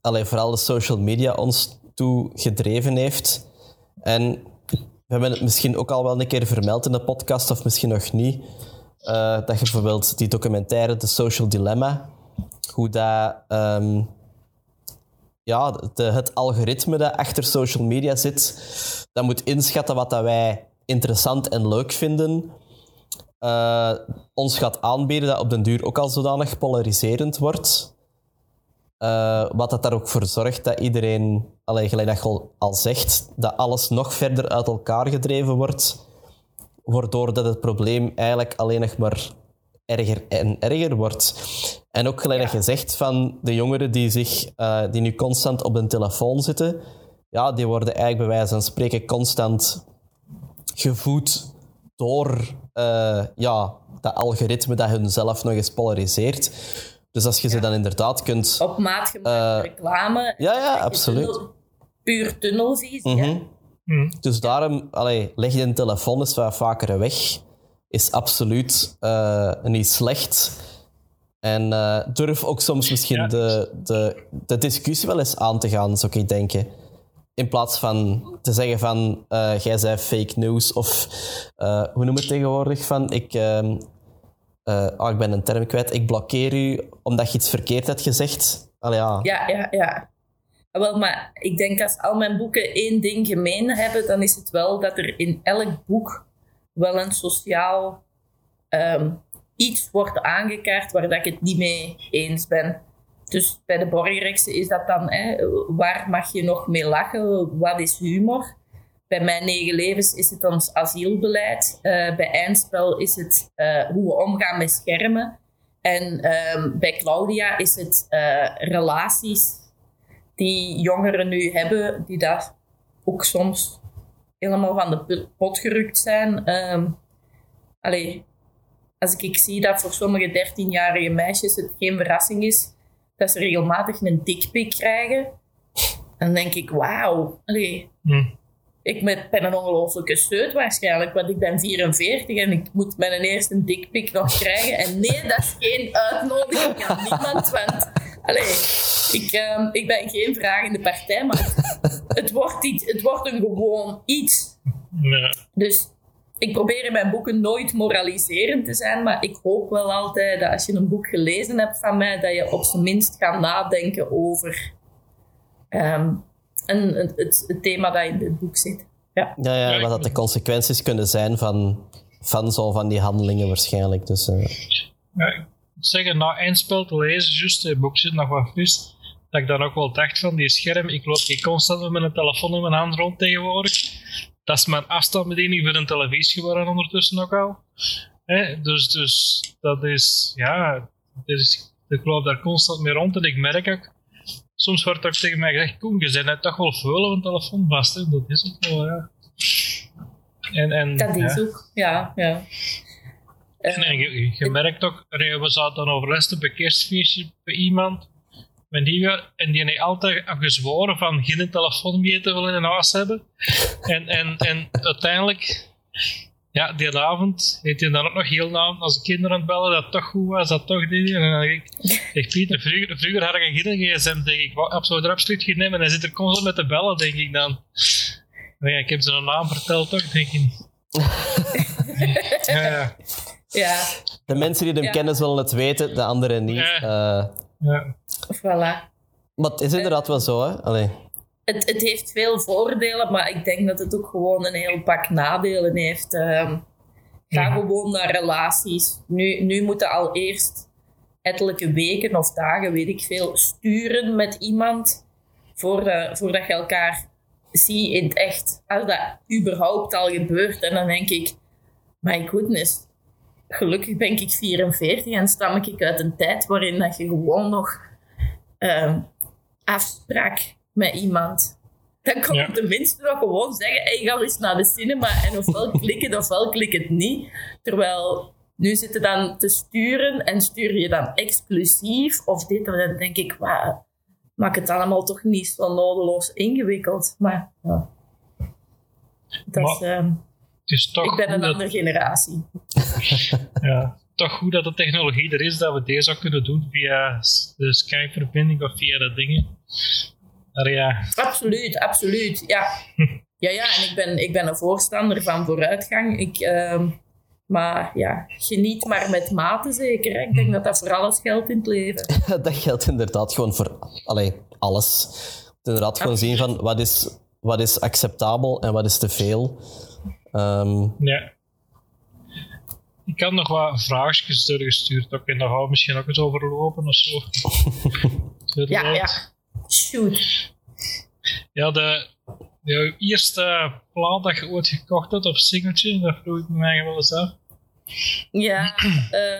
allee, vooral de social media ons toe gedreven heeft. En we hebben het misschien ook al wel een keer vermeld in de podcast, of misschien nog niet, uh, dat je bijvoorbeeld die documentaire The Social Dilemma, hoe dat... Um, ja, de, het algoritme dat achter social media zit, dat moet inschatten wat dat wij interessant en leuk vinden. Uh, ons gaat aanbieden dat op den duur ook al zodanig polariserend wordt. Uh, wat dat daar ook voor zorgt dat iedereen, allee, gelijk dat je al zegt, dat alles nog verder uit elkaar gedreven wordt. Waardoor dat het probleem eigenlijk alleen nog maar erger en erger wordt. En ook gelijk ja. dat je zegt van de jongeren die, zich, uh, die nu constant op hun telefoon zitten, ja, die worden eigenlijk bij wijze van spreken constant gevoed door uh, ja, dat algoritme dat hun zelf nog eens polariseert. Dus als je ja. ze dan inderdaad kunt... Op maat gemaakt uh, reclame. Ja, ja, absoluut. Tunnel, puur tunnelvisie. Mm-hmm. Mm. Dus daarom, allee, leg je een telefoon eens wat vaker weg. Is absoluut uh, niet slecht. En uh, durf ook soms misschien ja. de, de, de discussie wel eens aan te gaan, zou ik denken. In plaats van te zeggen van, uh, jij zei fake news, of uh, hoe noem je het tegenwoordig van, ik, uh, uh, oh, ik ben een term kwijt, ik blokkeer u omdat je iets verkeerd hebt gezegd. Allee, ja. ja, ja, ja. Wel, maar ik denk als al mijn boeken één ding gemeen hebben, dan is het wel dat er in elk boek wel een sociaal... Um, iets wordt aangekaart waar ik het niet mee eens ben. Dus bij de Burgerrechts is dat dan, hè, waar mag je nog mee lachen? Wat is humor? Bij Mijn Negen Levens is het ons asielbeleid. Uh, bij Eindspel is het uh, hoe we omgaan met schermen. En um, bij Claudia is het uh, relaties die jongeren nu hebben, die daar ook soms helemaal van de pot gerukt zijn. Um, allee... Als ik, ik zie dat voor sommige dertienjarige meisjes het geen verrassing is dat ze regelmatig een dikpik krijgen, dan denk ik, wauw. Hm. Ik ben een ongelooflijke seut waarschijnlijk, want ik ben vierenveertig en ik moet mijn eerste dikpik nog krijgen. En nee, dat is geen uitnodiging aan niemand, want allee, ik, um, ik ben geen vragende partij, maar het, het, wordt, iets, het wordt een gewoon iets. Nee. Dus... Ik probeer in mijn boeken nooit moraliserend te zijn, maar ik hoop wel altijd dat als je een boek gelezen hebt van mij, dat je op zijn minst gaat nadenken over um, een, het, het thema dat in het boek zit. Ja, ja, ja, wat dat de consequenties kunnen zijn van, van zo van die handelingen waarschijnlijk. Dus, uh. ja, ik moet zeggen, na Eindspel te lezen, juist, het boek zit nog wat fris, dat ik dan ook wel dacht van die scherm, ik loop hier constant met een telefoon in mijn hand rond tegenwoordig. Dat is mijn afstandsbediening voor een televisie geworden ondertussen ook al. He, dus, dus dat is, ja, dus, ik loop daar constant mee rond en ik merk ook, soms wordt ook tegen mij gezegd, Koen, je bent toch wel veel op een telefoon vast, hè? Dat is ook wel, ja. En, en, dat is ja. ook, ja, ja. En, en je, je merkt ook, we zaten over laatste verkeersfeestje bij iemand, en die heeft altijd gezworen van geen telefoon meer te willen in huis hebben. En, en, en uiteindelijk, ja, die avond, heeft hij dan ook nog heel naam als de kinderen aan het bellen, dat toch goed was, dat toch dit. En dan denk ik, ik Pieter, vroeger, vroeger had ik geen gsm, denk ik, wat, zou er absoluut geen nemen. En hij zit er constant met te bellen, denk ik dan. Ja, ik heb ze een naam verteld, toch, denk ik niet. ja, ja. ja. De mensen die hem ja. kennen zullen het weten, de anderen niet. Ja. Uh, Ja. Voilà. Maar het is inderdaad uh, wel zo, hè? Allee. Het, het heeft veel voordelen, maar ik denk dat het ook gewoon een heel pak nadelen heeft. Uh, ga ja. gewoon naar relaties. Nu, nu moeten al eerst ettelijke weken of dagen, weet ik veel, sturen met iemand voordat, voordat je elkaar zie in het echt, als dat überhaupt al gebeurt. En dan denk ik, my goodness, gelukkig ben ik vierenveertig en stam ik uit een tijd waarin dat je gewoon nog uh, afsprak met iemand. Dan kon je ja. tenminste nog gewoon zeggen, hey, ga eens naar de cinema en ofwel klik het ofwel klik het niet. Terwijl, nu zitten dan te sturen en stuur je dan exclusief of dit. Dan denk ik, wauw, maak het allemaal toch niet zo nodeloos ingewikkeld. Maar, ja. dat maar is, uh, het is toch ik ben een dat... andere generatie. Ja, toch goed dat de technologie er is, dat we deze ook kunnen doen via de Skype-verbinding of via dat ding. Ja. Absoluut, absoluut, ja. Ja, ja, en ik ben, ik ben een voorstander van vooruitgang. Ik, uh, maar ja, geniet maar met mate zeker. Hè. Ik denk dat dat voor alles geldt in het leven. Dat geldt inderdaad gewoon voor allee, alles. Inderdaad gewoon absoluut. Zien van wat is, wat is acceptabel en wat is te veel. Um, ja. Ik had nog wat vraagjes doorgestuurd. Ook, en daar gaan we misschien ook eens overlopen of zo. Ja, ja. Shoot. Ja, de, de eerste plaat dat je ooit gekocht hebt of singeltje, dat vroeg ik me eigenlijk wel eens af. Ja,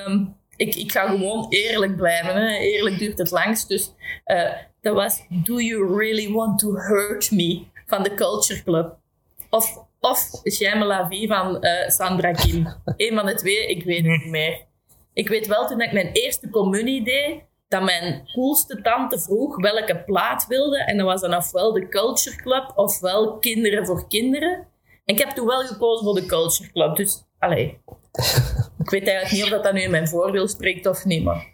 um, ik, ik ga gewoon eerlijk blijven. Hè. Eerlijk duurt het langst. Dus uh, dat was Do You Really Want To Hurt Me van The Culture Club. Of, of Je me la vie van uh, Sandra Kim. Eén van de twee, ik weet het niet meer. Ik weet wel, toen ik mijn eerste communie deed, dat mijn coolste tante vroeg welke plaat wilde. En dat was dan ofwel de Culture Club, ofwel Kinderen voor Kinderen. En ik heb toen wel gekozen voor de Culture Club. Dus, allee. Ik weet eigenlijk niet of dat, dat nu in mijn voordeel spreekt of niet, maar...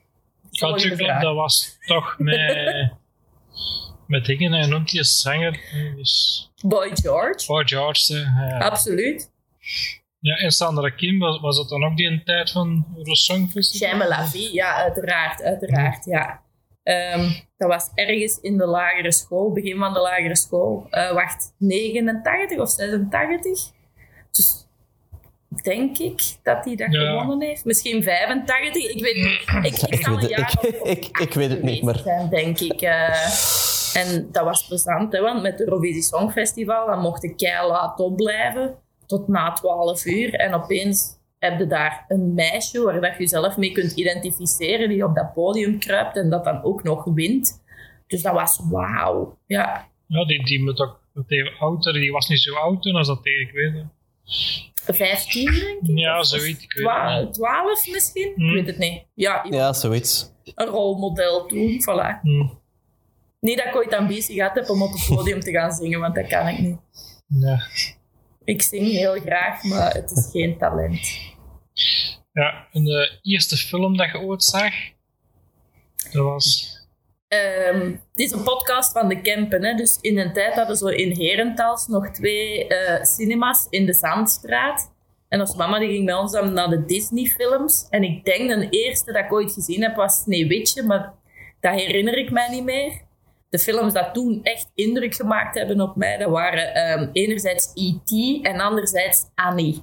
Culture Club, dat was toch met... met dingen, hij noemt die zanger. Dus... Boy George. Boy George, ja. Absoluut. Ja, en Sandra Kim, was, was dat dan ook die tijd van Eurosongfestival? J'aime la vie, ja, uiteraard, uiteraard, ja. Um, dat was ergens in de lagere school, begin van de lagere school. Uh, wacht, negenentachtig of zesentachtig? Dus denk ik dat hij dat ja. gewonnen heeft. Misschien vijfentachtig, ik weet ik, ik, ik kan een jaar ik, op, op ik, ik weet het niet meer zijn, denk ik. Uh, en dat was plezant, hè, want met het Eurovisie Songfestival, dan mocht ik keihard opblijven. Tot na twaalf uur. En opeens heb je daar een meisje waar dat je jezelf mee kunt identificeren. Die op dat podium kruipt en dat dan ook nog wint. Dus dat was wauw. Ja, ja die, die moet ook even ouder. Die was niet zo oud toen als dat ik weet. Hè. vijftien denk ik? Ja, zoiets. twaalf twa- misschien? Mm. Ik weet het niet. Ja, ja, zoiets. Een rolmodel toen, voilà. Mm. Niet dat ik ooit ambitie gehad heb om op het podium te gaan zingen, want dat kan ik niet. Nee. Ik zing heel graag, maar het is geen talent. Ja, en de eerste film dat je ooit zag? Dat was... Um, het is een podcast van de Kempen. Hè? Dus in een tijd hadden we in Herentals nog twee uh, cinemas in de Zandstraat. En als mama die ging bij ons dan naar de Disney-films. En ik denk de eerste dat ik ooit gezien heb was Sneeuwwitje, maar dat herinner ik mij niet meer. De films die toen echt indruk gemaakt hebben op mij, dat waren um, enerzijds E T en anderzijds Annie.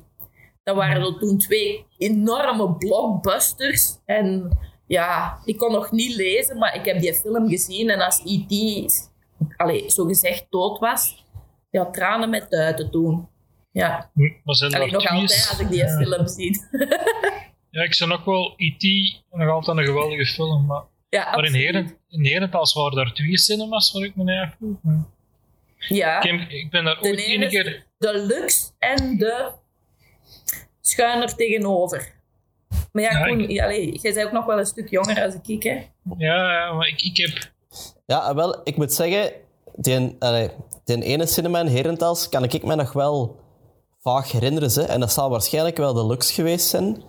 Dat waren er toen twee enorme blockbusters. En ja, ik kon nog niet lezen, maar ik heb die film gezien. En als E T, allee, zogezegd dood was, die had tranen met tuiten toen. Ja, allee, nog altijd als ik die ja. film zie. Ja, ik zou ook wel E T nog altijd een geweldige film, maar... Ja, maar in, Heren, in Herentals waren er twee cinemas, waar ik me naar afvroeg. Ja. Ik, ik ben daar ooit één keer... De Lux en de Schuiner tegenover. Maar ja, ja Koen, ik... allee, jij bent ook nog wel een stuk jonger als ik, hè? Ja, maar ik, ik heb... Ja, wel, ik moet zeggen, die, allee, die ene cinema in Herentals kan ik mij nog wel vaag herinneren. Hè? En dat zal waarschijnlijk wel de Lux geweest zijn.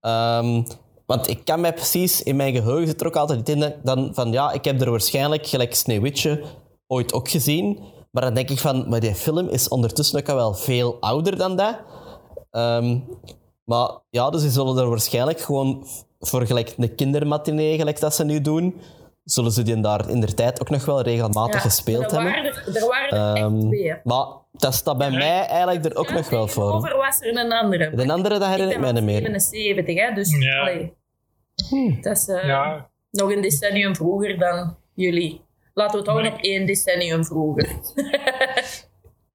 Um, Want ik kan mij precies, in mijn geheugen zit er ook altijd in, dan van ja, ik heb er waarschijnlijk gelijk Sneeuwwitje ooit ook gezien. Maar dan denk ik van, maar die film is ondertussen ook al wel veel ouder dan dat. Um, maar ja, dus die zullen er waarschijnlijk gewoon voor gelijk een kindermatinee, gelijk dat ze nu doen, zullen ze die daar in der tijd ook nog wel regelmatig ja, gespeeld er hebben. Er, er waren er um, echt twee. Maar dat staat bij ja. mij eigenlijk er ook ja, nog wel voor. Over was er een andere. Een andere, dat herinner ik mij niet meer. zevenenzeventig, hè, dus ja. allee, hm. dat is uh, ja. nog een decennium vroeger dan jullie. Laten we het houden nee. op één decennium vroeger.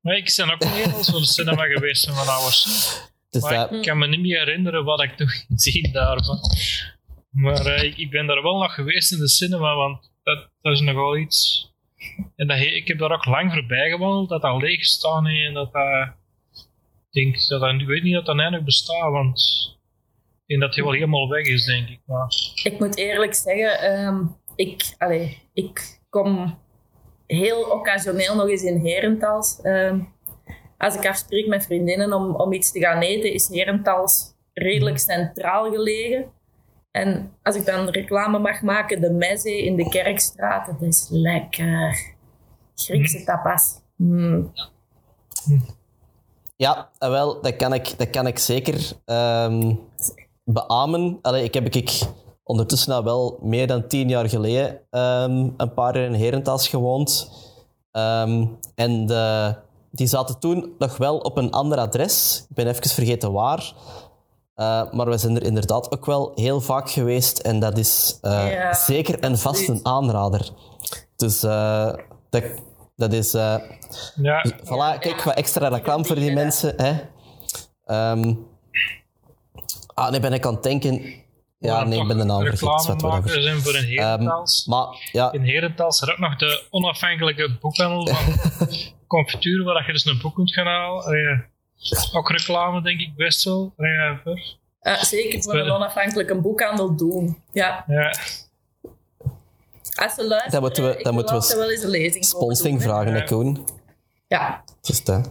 Nee, ik ben ook niet eens voor de cinema geweest van mijn ouders. Dus maar dat... ik kan me niet meer herinneren wat ik nog gezien daarvan. Maar uh, ik, ik ben daar wel nog geweest in de cinema, want dat, dat is nogal iets... En dat, ik heb daar ook lang voorbij gewandeld, dat dat leeg staan en dat dat... Ik denk dat dat, ik weet niet dat dat eigenlijk bestaat, want... Ik denk dat hij wel helemaal weg is, denk ik. Maar... Ik moet eerlijk zeggen, um, ik, allez, ik kom heel occasioneel nog eens in Herentals. Um, als ik afspreek met vriendinnen om, om iets te gaan eten, is Herentals redelijk centraal gelegen. En als ik dan reclame mag maken, de mezze in de Kerkstraat, dat is lekker. Griekse tapas. Mm. Ja, wel, dat kan ik, dat kan ik zeker um, beamen. Allee, ik heb ik, ik ondertussen nou wel meer dan tien jaar geleden um, een paar jaar in Herentals gewoond. Um, en de, die zaten toen nog wel op een ander adres. Ik ben even vergeten waar. Uh, maar we zijn er inderdaad ook wel heel vaak geweest. En dat is uh, ja, zeker en vast een aanrader. Dus uh, dat, dat is... Uh, ja. Voilà, ja, kijk, ja, wat extra reclame voor die ja, mensen. Hè. Um, ah, nee, ben ik aan het denken... Ja, maar nee, ik ben de naam vergeten. We zijn voor een Herentals. Um, maar, ja. In Herentals er ook nog de onafhankelijke boekhandel van Confiture, waar je dus een boek kunt gaan halen. Uh, Ook reclame, denk ik, best wel. Ja, uh, zeker voor een onafhankelijke boekhandel doen. Ja. Ja. Als ze luisteren, dan moeten we, dan moeten we wel eens een lezing sponsoring doen, vragen, hè, Koen. Ja. Dus, uh.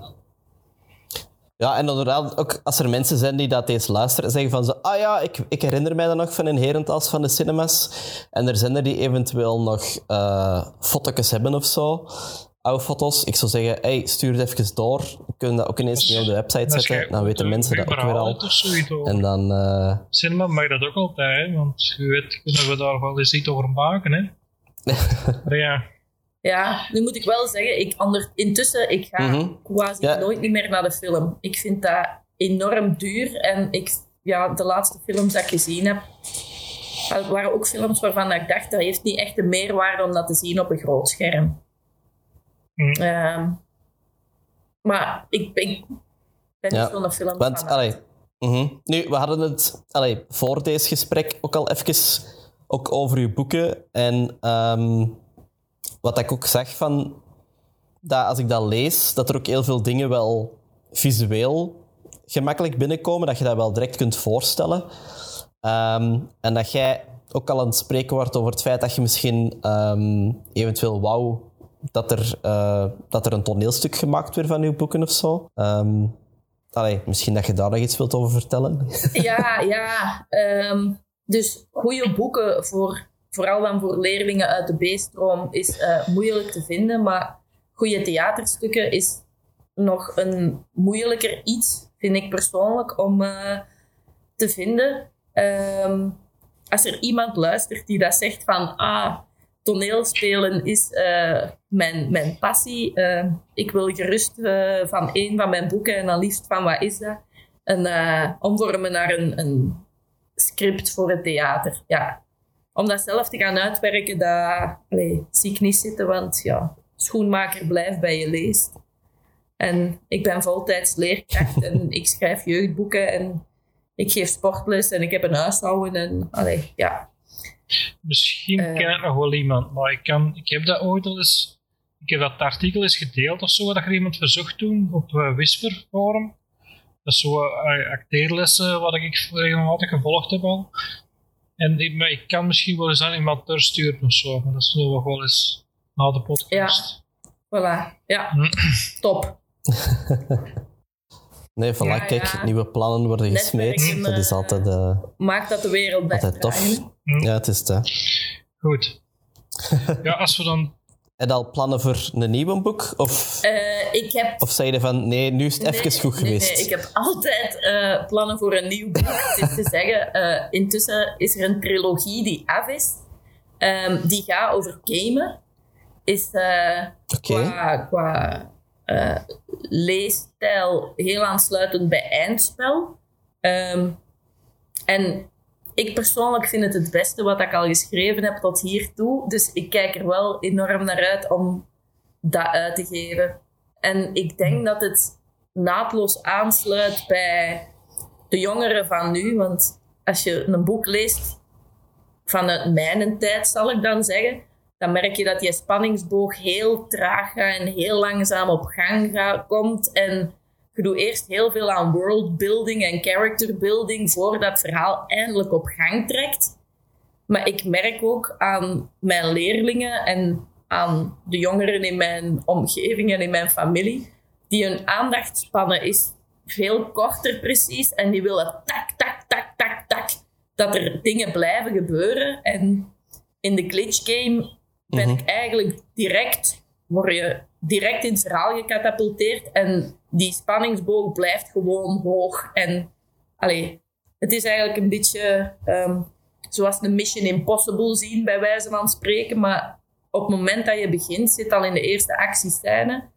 Ja, en inderdaad, ook als er mensen zijn die dat eens luisteren, zeggen van zo, ah ja, ik, ik herinner mij dan nog van een Herentals van de cinemas. En er zijn er die eventueel nog uh, foto's hebben of zo. Oude foto's. Ik zou zeggen, hey, stuur het even door. We kunnen dat ook ineens dus, mee op de website zetten. Dan weten mensen dat ook weer al. En dan... Uh... Cinema mag dat ook altijd, hè? Want je weet, kunnen we daar wel eens iets over maken, hè? Ja. Ja, nu moet ik wel zeggen, ik ander... intussen, ik ga mm-hmm. quasi ja. nooit meer naar de film. Ik vind dat enorm duur. En ik, ja, de laatste films dat ik gezien heb, waren ook films waarvan ik dacht, dat heeft niet echt de meerwaarde om dat te zien op een groot scherm. Mm. Uh, maar ik, ik ben ja. niet zo'n film. Want, allee, mm-hmm. nu, we hadden het allee, voor deze gesprek ook al even ook over uw boeken. En um, wat ik ook zag van dat als ik dat lees, dat er ook heel veel dingen wel visueel gemakkelijk binnenkomen, dat je dat wel direct kunt voorstellen. Um, en dat jij ook al aan het spreken wordt over het feit dat je misschien um, eventueel wou dat er, uh, dat er een toneelstuk gemaakt werd van uw boeken of zo. Um, allee, misschien dat je daar nog iets wilt over vertellen. Ja, ja. Um, dus goede boeken, voor, vooral dan voor leerlingen uit de B-stroom, is uh, moeilijk te vinden. Maar goede theaterstukken is nog een moeilijker iets, vind ik persoonlijk, om uh, te vinden. Um, als er iemand luistert die dat zegt van... ah, toneelspelen is uh, mijn, mijn passie. Uh, ik wil gerust uh, van één van mijn boeken, en dan liefst van wat is dat, een, uh, omvormen naar een, een script voor het theater. Ja. Om dat zelf te gaan uitwerken, dat nee, zie ik niet zitten, want ja, schoenmaker blijft bij je leest. En ik ben voltijds leerkracht en ik schrijf jeugdboeken en ik geef sportles en ik heb een huishouden en allee, ja. Misschien uh, ken ik nog wel iemand, maar ik, kan, ik heb dat ooit al eens... Ik heb dat artikel eens gedeeld of zo, dat er iemand verzocht toen op uh, Whisper Forum. Dat is zo uh, acteerlessen wat ik regelmatig gevolgd heb al. En ik, maar ik kan misschien wel eens aan iemand doorsturen of zo, maar dat is nog wel eens na de podcast. Ja, voilà. Ja, top. Nee, voilà, ja, kijk, ja. Nieuwe plannen worden gesmeed. Dat is altijd... Uh, maakt dat de wereld beter. Tof. Mm. Ja, het is het. Hè. Goed. Ja, als we dan... En al plannen voor een nieuw boek? Of, uh, ik heb... of zei je van, nee, nu is het nee, even goed nee, geweest? Nee, ik heb altijd uh, plannen voor een nieuw boek. Het is te zeggen, uh, intussen is er een trilogie die af is. Um, die gaat over gamen. Is uh, okay. qua... qua Uh, leesstijl heel aansluitend bij Eindspel. Um, en ik persoonlijk vind het het beste wat ik al geschreven heb tot hiertoe. Dus ik kijk er wel enorm naar uit om dat uit te geven. En ik denk dat het naadloos aansluit bij de jongeren van nu. Want als je een boek leest vanuit mijn tijd, zal ik dan zeggen, dan merk je dat je spanningsboog heel traag gaat en heel langzaam op gang gaat, komt. En je doet eerst heel veel aan worldbuilding en characterbuilding voordat het verhaal eindelijk op gang trekt. Maar ik merk ook aan mijn leerlingen en aan de jongeren in mijn omgeving en in mijn familie, die hun aandachtspannen is veel korter precies en die willen tak, tak, tak, tak, tak, dat er dingen blijven gebeuren. En in de glitch game ben mm-hmm. ik eigenlijk direct, word je direct in het verhaal gecatapulteerd en die spanningsboog blijft gewoon hoog. En allee, het is eigenlijk een beetje um, zoals een Mission Impossible zien, bij wijze van spreken, maar op het moment dat je begint, zit al in de eerste actiescène.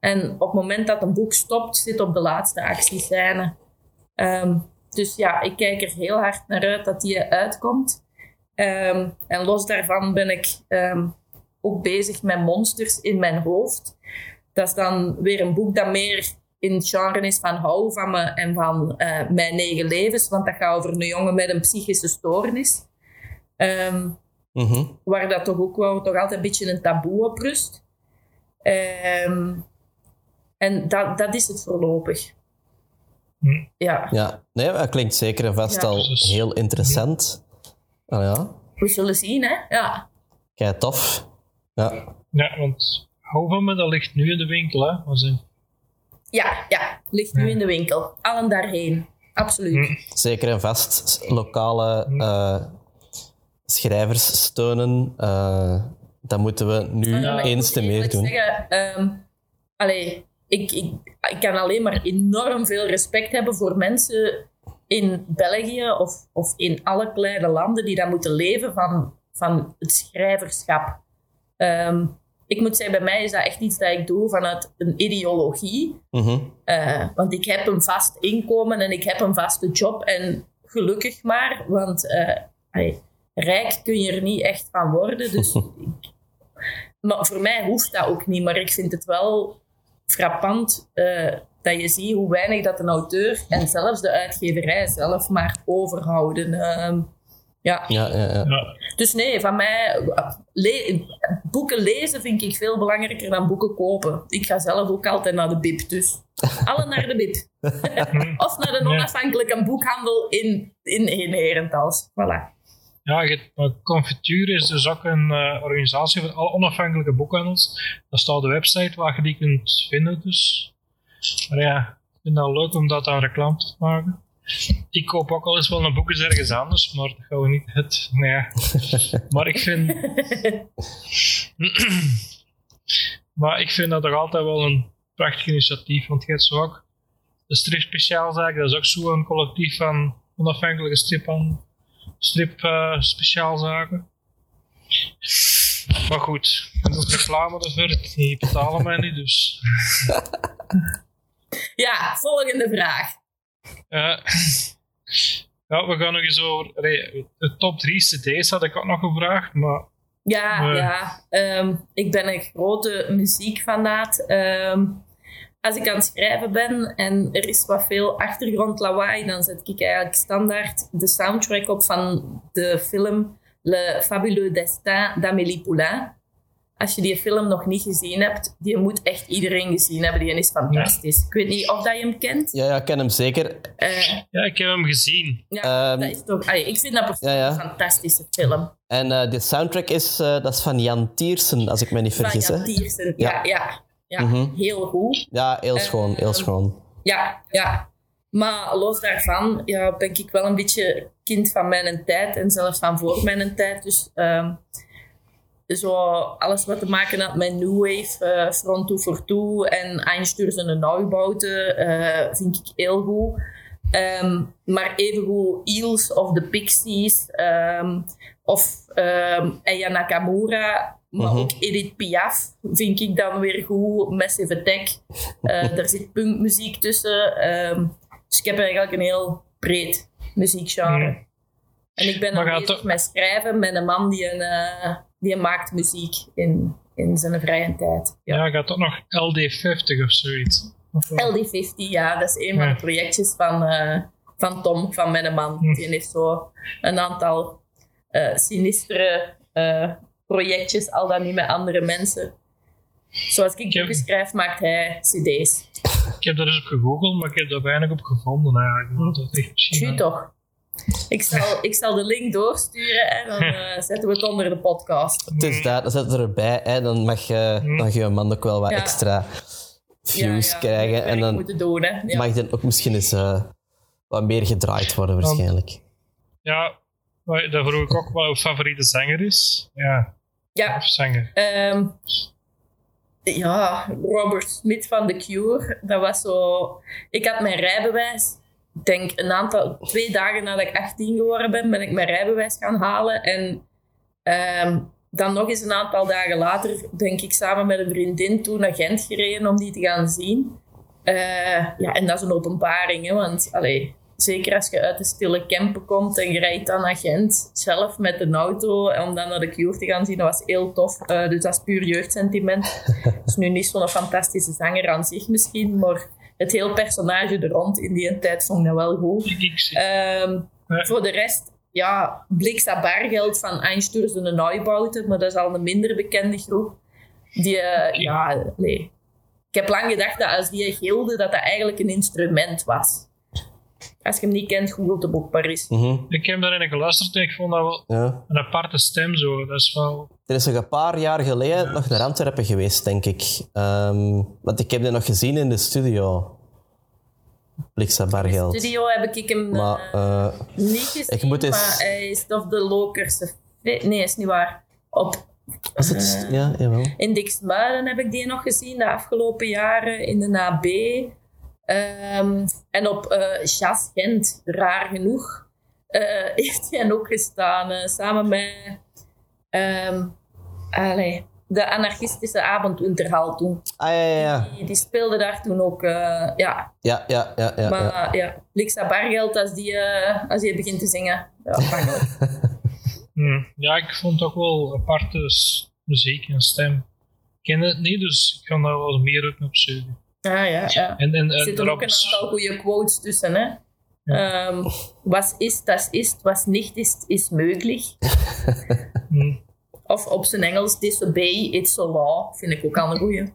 En op het moment dat een boek stopt, zit op de laatste actiescène. Um, dus ja, ik kijk er heel hard naar uit dat die uitkomt. Um, en los daarvan ben ik um, ook bezig met Monsters in mijn hoofd. Dat is dan weer een boek dat meer in het genre is van Hou van me en van uh, Mijn negen levens. Want dat gaat over een jongen met een psychische stoornis. Um, Mm-hmm. Waar dat toch ook wel toch altijd een beetje een taboe op rust. Um, en dat, dat is het voorlopig. Hm. Ja. ja. Nee, dat klinkt zeker en vast ja. al heel interessant. Ja. Oh, ja. We zullen zien, hè? Ja. Kijk, tof. Ja. ja, want Hou van me, dat ligt nu in de winkel, hè? Een... Ja, ja, ligt nu ja. in de winkel. Allen daarheen. Absoluut. Hm. Zeker en vast. Lokale... Hm. Uh, schrijvers steunen, uh, dat moeten we nu ja, eens te meer doen. Zeggen, um, allee, ik, ik, ik kan alleen maar enorm veel respect hebben voor mensen in België of, of in alle kleine landen die dat moeten leven van, van het schrijverschap. Um, ik moet zeggen, bij mij is dat echt iets dat ik doe vanuit een ideologie. Mm-hmm. Uh, want ik heb een vast inkomen en ik heb een vaste job en gelukkig maar, want uh, allee, rijk kun je er niet echt van worden. Dus ik, maar voor mij hoeft dat ook niet. Maar ik vind het wel frappant uh, dat je ziet hoe weinig dat een auteur en zelfs de uitgeverij zelf maar overhouden. Uh, ja. Ja, ja, ja. ja. Dus nee, van mij... Le- boeken lezen vind ik veel belangrijker dan boeken kopen. Ik ga zelf ook altijd naar de bib. Dus alle naar de bib. Of naar de onafhankelijke boekhandel in, in, in Herentals. Voilà. Ja, Confiture is dus ook een uh, organisatie van alle onafhankelijke boekhandels. Daar staat de website waar je die kunt vinden. Dus. Maar ja, ik vind dat leuk om dat aan reclame te maken. Ik koop ook al eens wel een boek eens ergens anders, maar dat gaan we niet het. Nee. Maar ik vind... maar ik vind dat toch altijd wel een prachtig initiatief. Want je hebt zo ook de strip speciaal zaak, dat is ook zo'n collectief van onafhankelijke striphandels. Strip uh, speciaalzaken. Maar goed, dat reclame ervoor, die betalen mij niet, dus. Ja, volgende vraag. Uh, ja, we gaan nog eens over. De top drie cd's had ik ook nog gevraagd, maar. Ja, uh, ja. Um, ik ben een grote muziekfanaat. Um, als ik aan het schrijven ben en er is wat veel achtergrondlawaai, dan zet ik eigenlijk standaard de soundtrack op van de film Le Fabuleux Destin d'Amélie Poulain. Als je die film nog niet gezien hebt, die moet echt iedereen gezien hebben. Die is fantastisch. Ja. Ik weet niet of dat je hem kent. Ja, ja, ik ken hem zeker. Uh, ja, ik heb hem gezien. Ja, um, dat is toch, allee, ik vind dat ja, ja. een fantastische film. En uh, de soundtrack is, uh, dat is van Yann Tiersen, als ik me niet vergis. Van Yann Tiersen, ja, ja. ja. Ja, mm-hmm. heel goed. Ja, heel schoon, uh, heel schoon. Ja, ja. Maar los daarvan ja, ben ik wel een beetje kind van mijn tijd en zelfs van voor mijn tijd. Dus um, zo alles wat te maken had met New Wave, uh, Front twee vier twee en Einstürzende Neubauten uh, vind ik heel goed. Um, maar evengoed Eels of The Pixies um, of um, Aya Nakamura... Maar mm-hmm. ook Edith Piaf vind ik dan weer goed. Massive Attack. Uh, daar zit punkmuziek tussen. Um, dus ik heb eigenlijk een heel breed muziekgenre. Mm. En ik ben nog bezig to- met schrijven met een man die, een, uh, die maakt muziek in, in zijn vrije tijd. Ja, ja gaat dat nog L D vijftig of zoiets? Of L D vijftig, ja, dat is een ja. van de projectjes van, uh, van Tom, van mijn man. Hm. Die heeft zo een aantal uh, sinistere uh, projectjes, al dan niet met andere mensen. Zoals ik boeken schrijf, maakt hij cd's. Ik heb daar eens op gegoogeld, maar ik heb daar weinig op gevonden eigenlijk. Dat echt misschien... toch. Ik zal, ik zal de link doorsturen en dan uh, zetten we het onder de podcast. Het is daar, dan zetten we erbij en dan mag je, dan mag je man ook wel wat ja. extra views ja, ja, krijgen. Dat en dan doen, ja. mag dan ook misschien eens uh, wat meer gedraaid worden waarschijnlijk. Ja, daar vroeg ik ook wel uw favoriete zanger is. Ja, ja. Of zanger. Um, Ja, Robert Smith van The Cure, dat was zo... Ik had mijn rijbewijs, ik denk een aantal, twee dagen nadat ik achttien geworden ben, ben ik mijn rijbewijs gaan halen. En um, dan nog eens een aantal dagen later denk ik samen met een vriendin toen naar Gent gereden om die te gaan zien. Uh, ja, en dat is een openbaring, hè, want allee, zeker als je uit de stille Kempen komt en je rijdt dan naar Gent zelf met een auto om dan naar de Cure te gaan zien, dat was heel tof. Uh, dus dat is puur jeugdsentiment. Het is nu niet zo'n fantastische zanger aan zich misschien, maar het heel personage er rond in die tijd vond ik dat wel goed. Um, ja. Voor de rest, ja, Blixa Bargeld van Einstürzende Neubauten, maar dat is al een minder bekende groep. Die, uh, okay. ja, nee. Ik heb lang gedacht dat als die gilde, dat dat eigenlijk een instrument was. Als je hem niet kent, google de boek Paris. Mm-hmm. Ik heb daarin geluisterd en ik vond dat wel ja. een aparte stem. Zo. Dat is wel... Er is nog een paar jaar geleden ja. nog naar Antwerpen geweest, denk ik. Um, want ik heb die nog gezien in de studio. Blixa Bargeld. In de studio heb ik hem maar, uh, niet gezien, ik moet eens... maar hij is toch de Lokerse... Nee, is niet waar. Op... Was het... uh, ja, jawel. In Diksmuiden heb ik die nog gezien de afgelopen jaren in de N A B. Um, en op uh, Jas Gent, raar genoeg, uh, heeft hij ook gestaan. Uh, samen met um, allez, de anarchistische avondunterhaal toen. Ah, ja, ja, ja. Die, die speelde daar toen ook. Uh, ja. Ja, ja, ja, ja. Maar ja, ja Blixa Bargeld, als die, uh, als die begint te zingen. Ja, hmm. ja, ik vond toch wel aparte muziek en stem. Ik ken het niet, dus ik kan daar wel meer op zoeken. Ah, ja, ja. En, en, en, er zitten ook een aantal goede quotes tussen, hè. Ja. Um, was ist, das ist. Was nicht ist, is möglich. mm. Of op zijn Engels, disobey, it's a law. Vind ik ook al een goeie.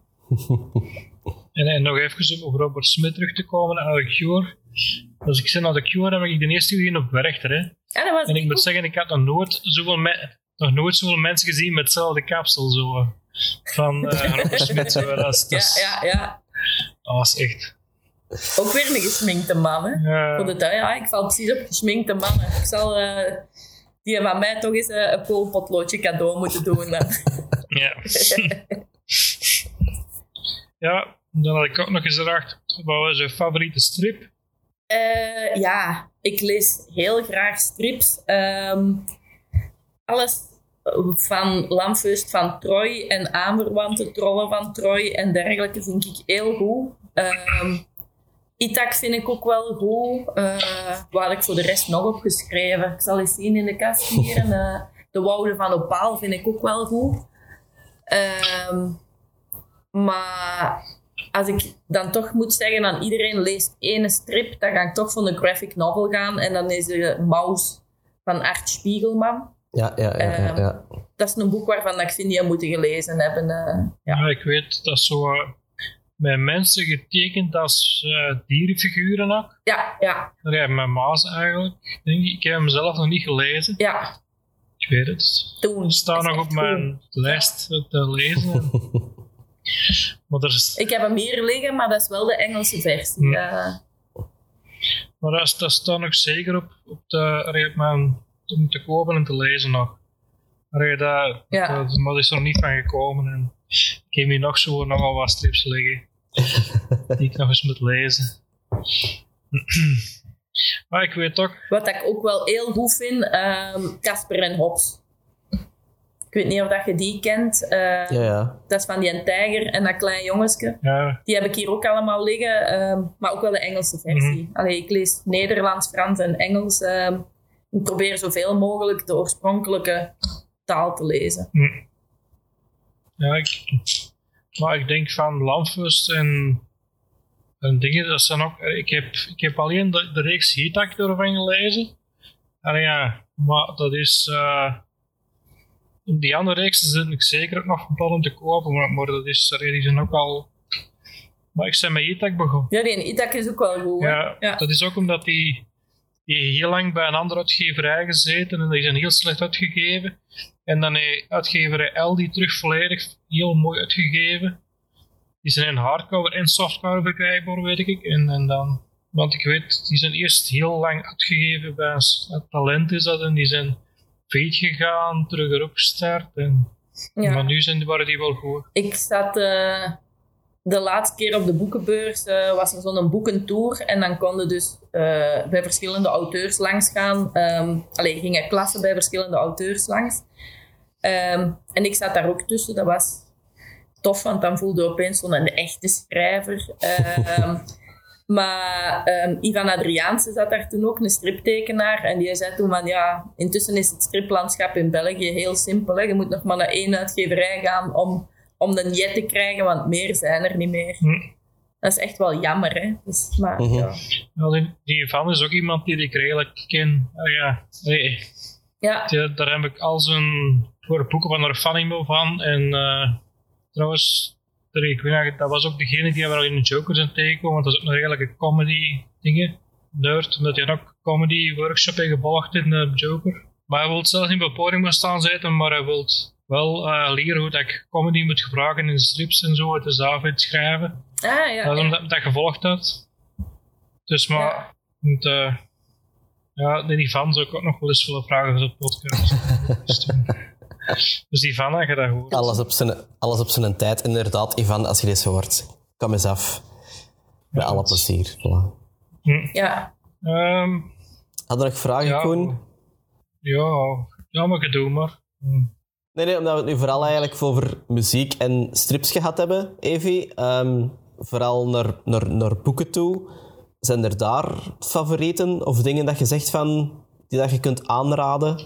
en, en nog even om op Robert Smith terug te komen aan The Cure. Als ik zei naar The Cure, dan ben ik de eerste gezien op Werchter, hè. Ja, dat was en ik moet zeggen, ik had nog nooit zoveel, me- nog nooit zoveel mensen gezien met hetzelfde kapsel, zo. Van uh, Robert Smith, zo. Dat is, ja, ja, ja. Dat was echt... Ook weer een gesminkte man, hè? Ja. Voor de tuin, ja, ik val precies op gesminkte mannen. Ik zal uh, die van mij toch eens uh, een koolpotloodje cadeau moeten doen. Dan. Ja. ja, dan had ik ook nog eens gevraagd, wat was je favoriete strip? Uh, ja, ik lees heel graag strips. Um, alles... van Lanfeust van Troy en aanverwante trollen van Troy en dergelijke vind ik heel goed. Uh, Itak vind ik ook wel goed. Uh, waar ik voor de rest nog op geschreven. Ik zal eens zien in de kast hier. En, uh, de Wouden van Opaal vind ik ook wel goed. Uh, maar als ik dan toch moet zeggen aan iedereen leest één strip, dan ga ik toch voor een graphic novel gaan. En dan is er Maus van Art Spiegelman. Ja, ja, ja, ja, ja. Uh, dat is een boek waarvan ik vind die moet gelezen hebben. Uh, ja. ja, ik weet dat zo uh, met mensen getekend als uh, dierenfiguren ook. Ja, ja. Ja, met Maas eigenlijk. Denk ik. ik heb hem zelf nog niet gelezen. Ja. Ik weet het. Toen. Ik sta nog op mijn goed. lijst ja. te lezen. maar er is... Ik heb hem hier liggen, maar dat is wel de Engelse versie. Hmm. Uh. Maar dat, dat staat nog zeker op, op de... Mijn, om te kopen en te lezen nog. Maar daar ja. is er niet van gekomen. En ik heb hier nog zo nogal wat strips liggen. die ik nog eens moet lezen. maar ik weet toch... Wat ik ook wel heel goed vind, Casper um, en Hobbes. Ik weet niet of dat je die kent. Uh, ja, ja. Dat is van die tijger en dat klein jongensje. Ja. Die heb ik hier ook allemaal liggen. Um, maar ook wel de Engelse versie. Mm-hmm. Allee, ik lees Nederlands, Frans en Engels... Um, Ik probeer zoveel mogelijk de oorspronkelijke taal te lezen. Hm. Ja, ik, maar ik denk van Lanfeust en, en dingen, dat zijn ook... Ik heb, ik heb alleen de, de reeks Hittak ervan gelezen. En ja, maar dat is... Uh, in die andere reeksen zit ik zeker ook nog van te kopen, maar, maar dat is, die zijn ook al... Maar ik ben met Itak begonnen. Ja, die Itak is ook wel goed. Ja, ja, dat is ook omdat die, die heel lang bij een andere uitgeverij gezeten en die zijn heel slecht uitgegeven. En dan heeft uitgeverij L D terug volledig heel mooi uitgegeven. Die zijn in hardcover en softcover verkrijgbaar, weet ik. En, en dan, want ik weet, die zijn eerst heel lang uitgegeven bij een talent is dat en die zijn failliet gegaan, terug erop gestart. En, ja. Maar nu zijn, waren die wel goed. Ik zat... Uh... De laatste keer op de boekenbeurs uh, was er zo'n boekentour. En dan konden dus uh, bij verschillende auteurs langs gaan. Um, Allee, gingen klassen bij verschillende auteurs langs. Um, en ik zat daar ook tussen. Dat was tof, want dan voelde ik opeens zo'n echte schrijver. Um, maar um, Ivan Adriaanse zat daar toen ook, een striptekenaar. En die zei toen van, ja, intussen is het striplandschap in België heel simpel. Hè. Je moet nog maar naar één uitgeverij gaan om... om de jet te krijgen, want meer zijn er niet meer. Hm. Dat is echt wel jammer, hè. Dus, maar, uh-huh. ja. Ja, die, die Van is ook iemand die ik eigenlijk ken. Uh, ja, nee. ja. Die, daar heb ik al zijn voor boeken van haar fanimo van. En uh, trouwens, ik weet eigenlijk, dat was ook degene die we al in de Joker zijn tegenkomen, want dat is ook nog eigenlijk een comedy dingen. Nerd, omdat hij ook comedy workshop heeft gevolgd in de Joker. Maar hij wil zelfs niet op het podium gaan staan zitten, maar hij wil... wel uh, leren hoe dat ik comedy moet gebruiken in strips en zo, het is daaruit schrijven. Ah, ja, dat is omdat ik dat gevolgd had. Dus maar, ja, en, uh, ja die Van zou ik ook nog wel eens willen vragen voor de podcast. Dus die Van, had je dat gehoord? Alles op zijn, alles op zijn tijd, inderdaad. Ivan, als je dit hoort, kom eens af. Met ja, alle plezier. Voilà. Ja. Um, had er nog vragen, ja, Koen? Ja, ja, maar gedoe maar. Hm. Nee, nee, omdat we het nu vooral eigenlijk over muziek en strips gehad hebben, Evie. Um, vooral naar, naar, naar boeken toe. Zijn er daar favorieten of dingen dat je zegt van, die dat je kunt aanraden?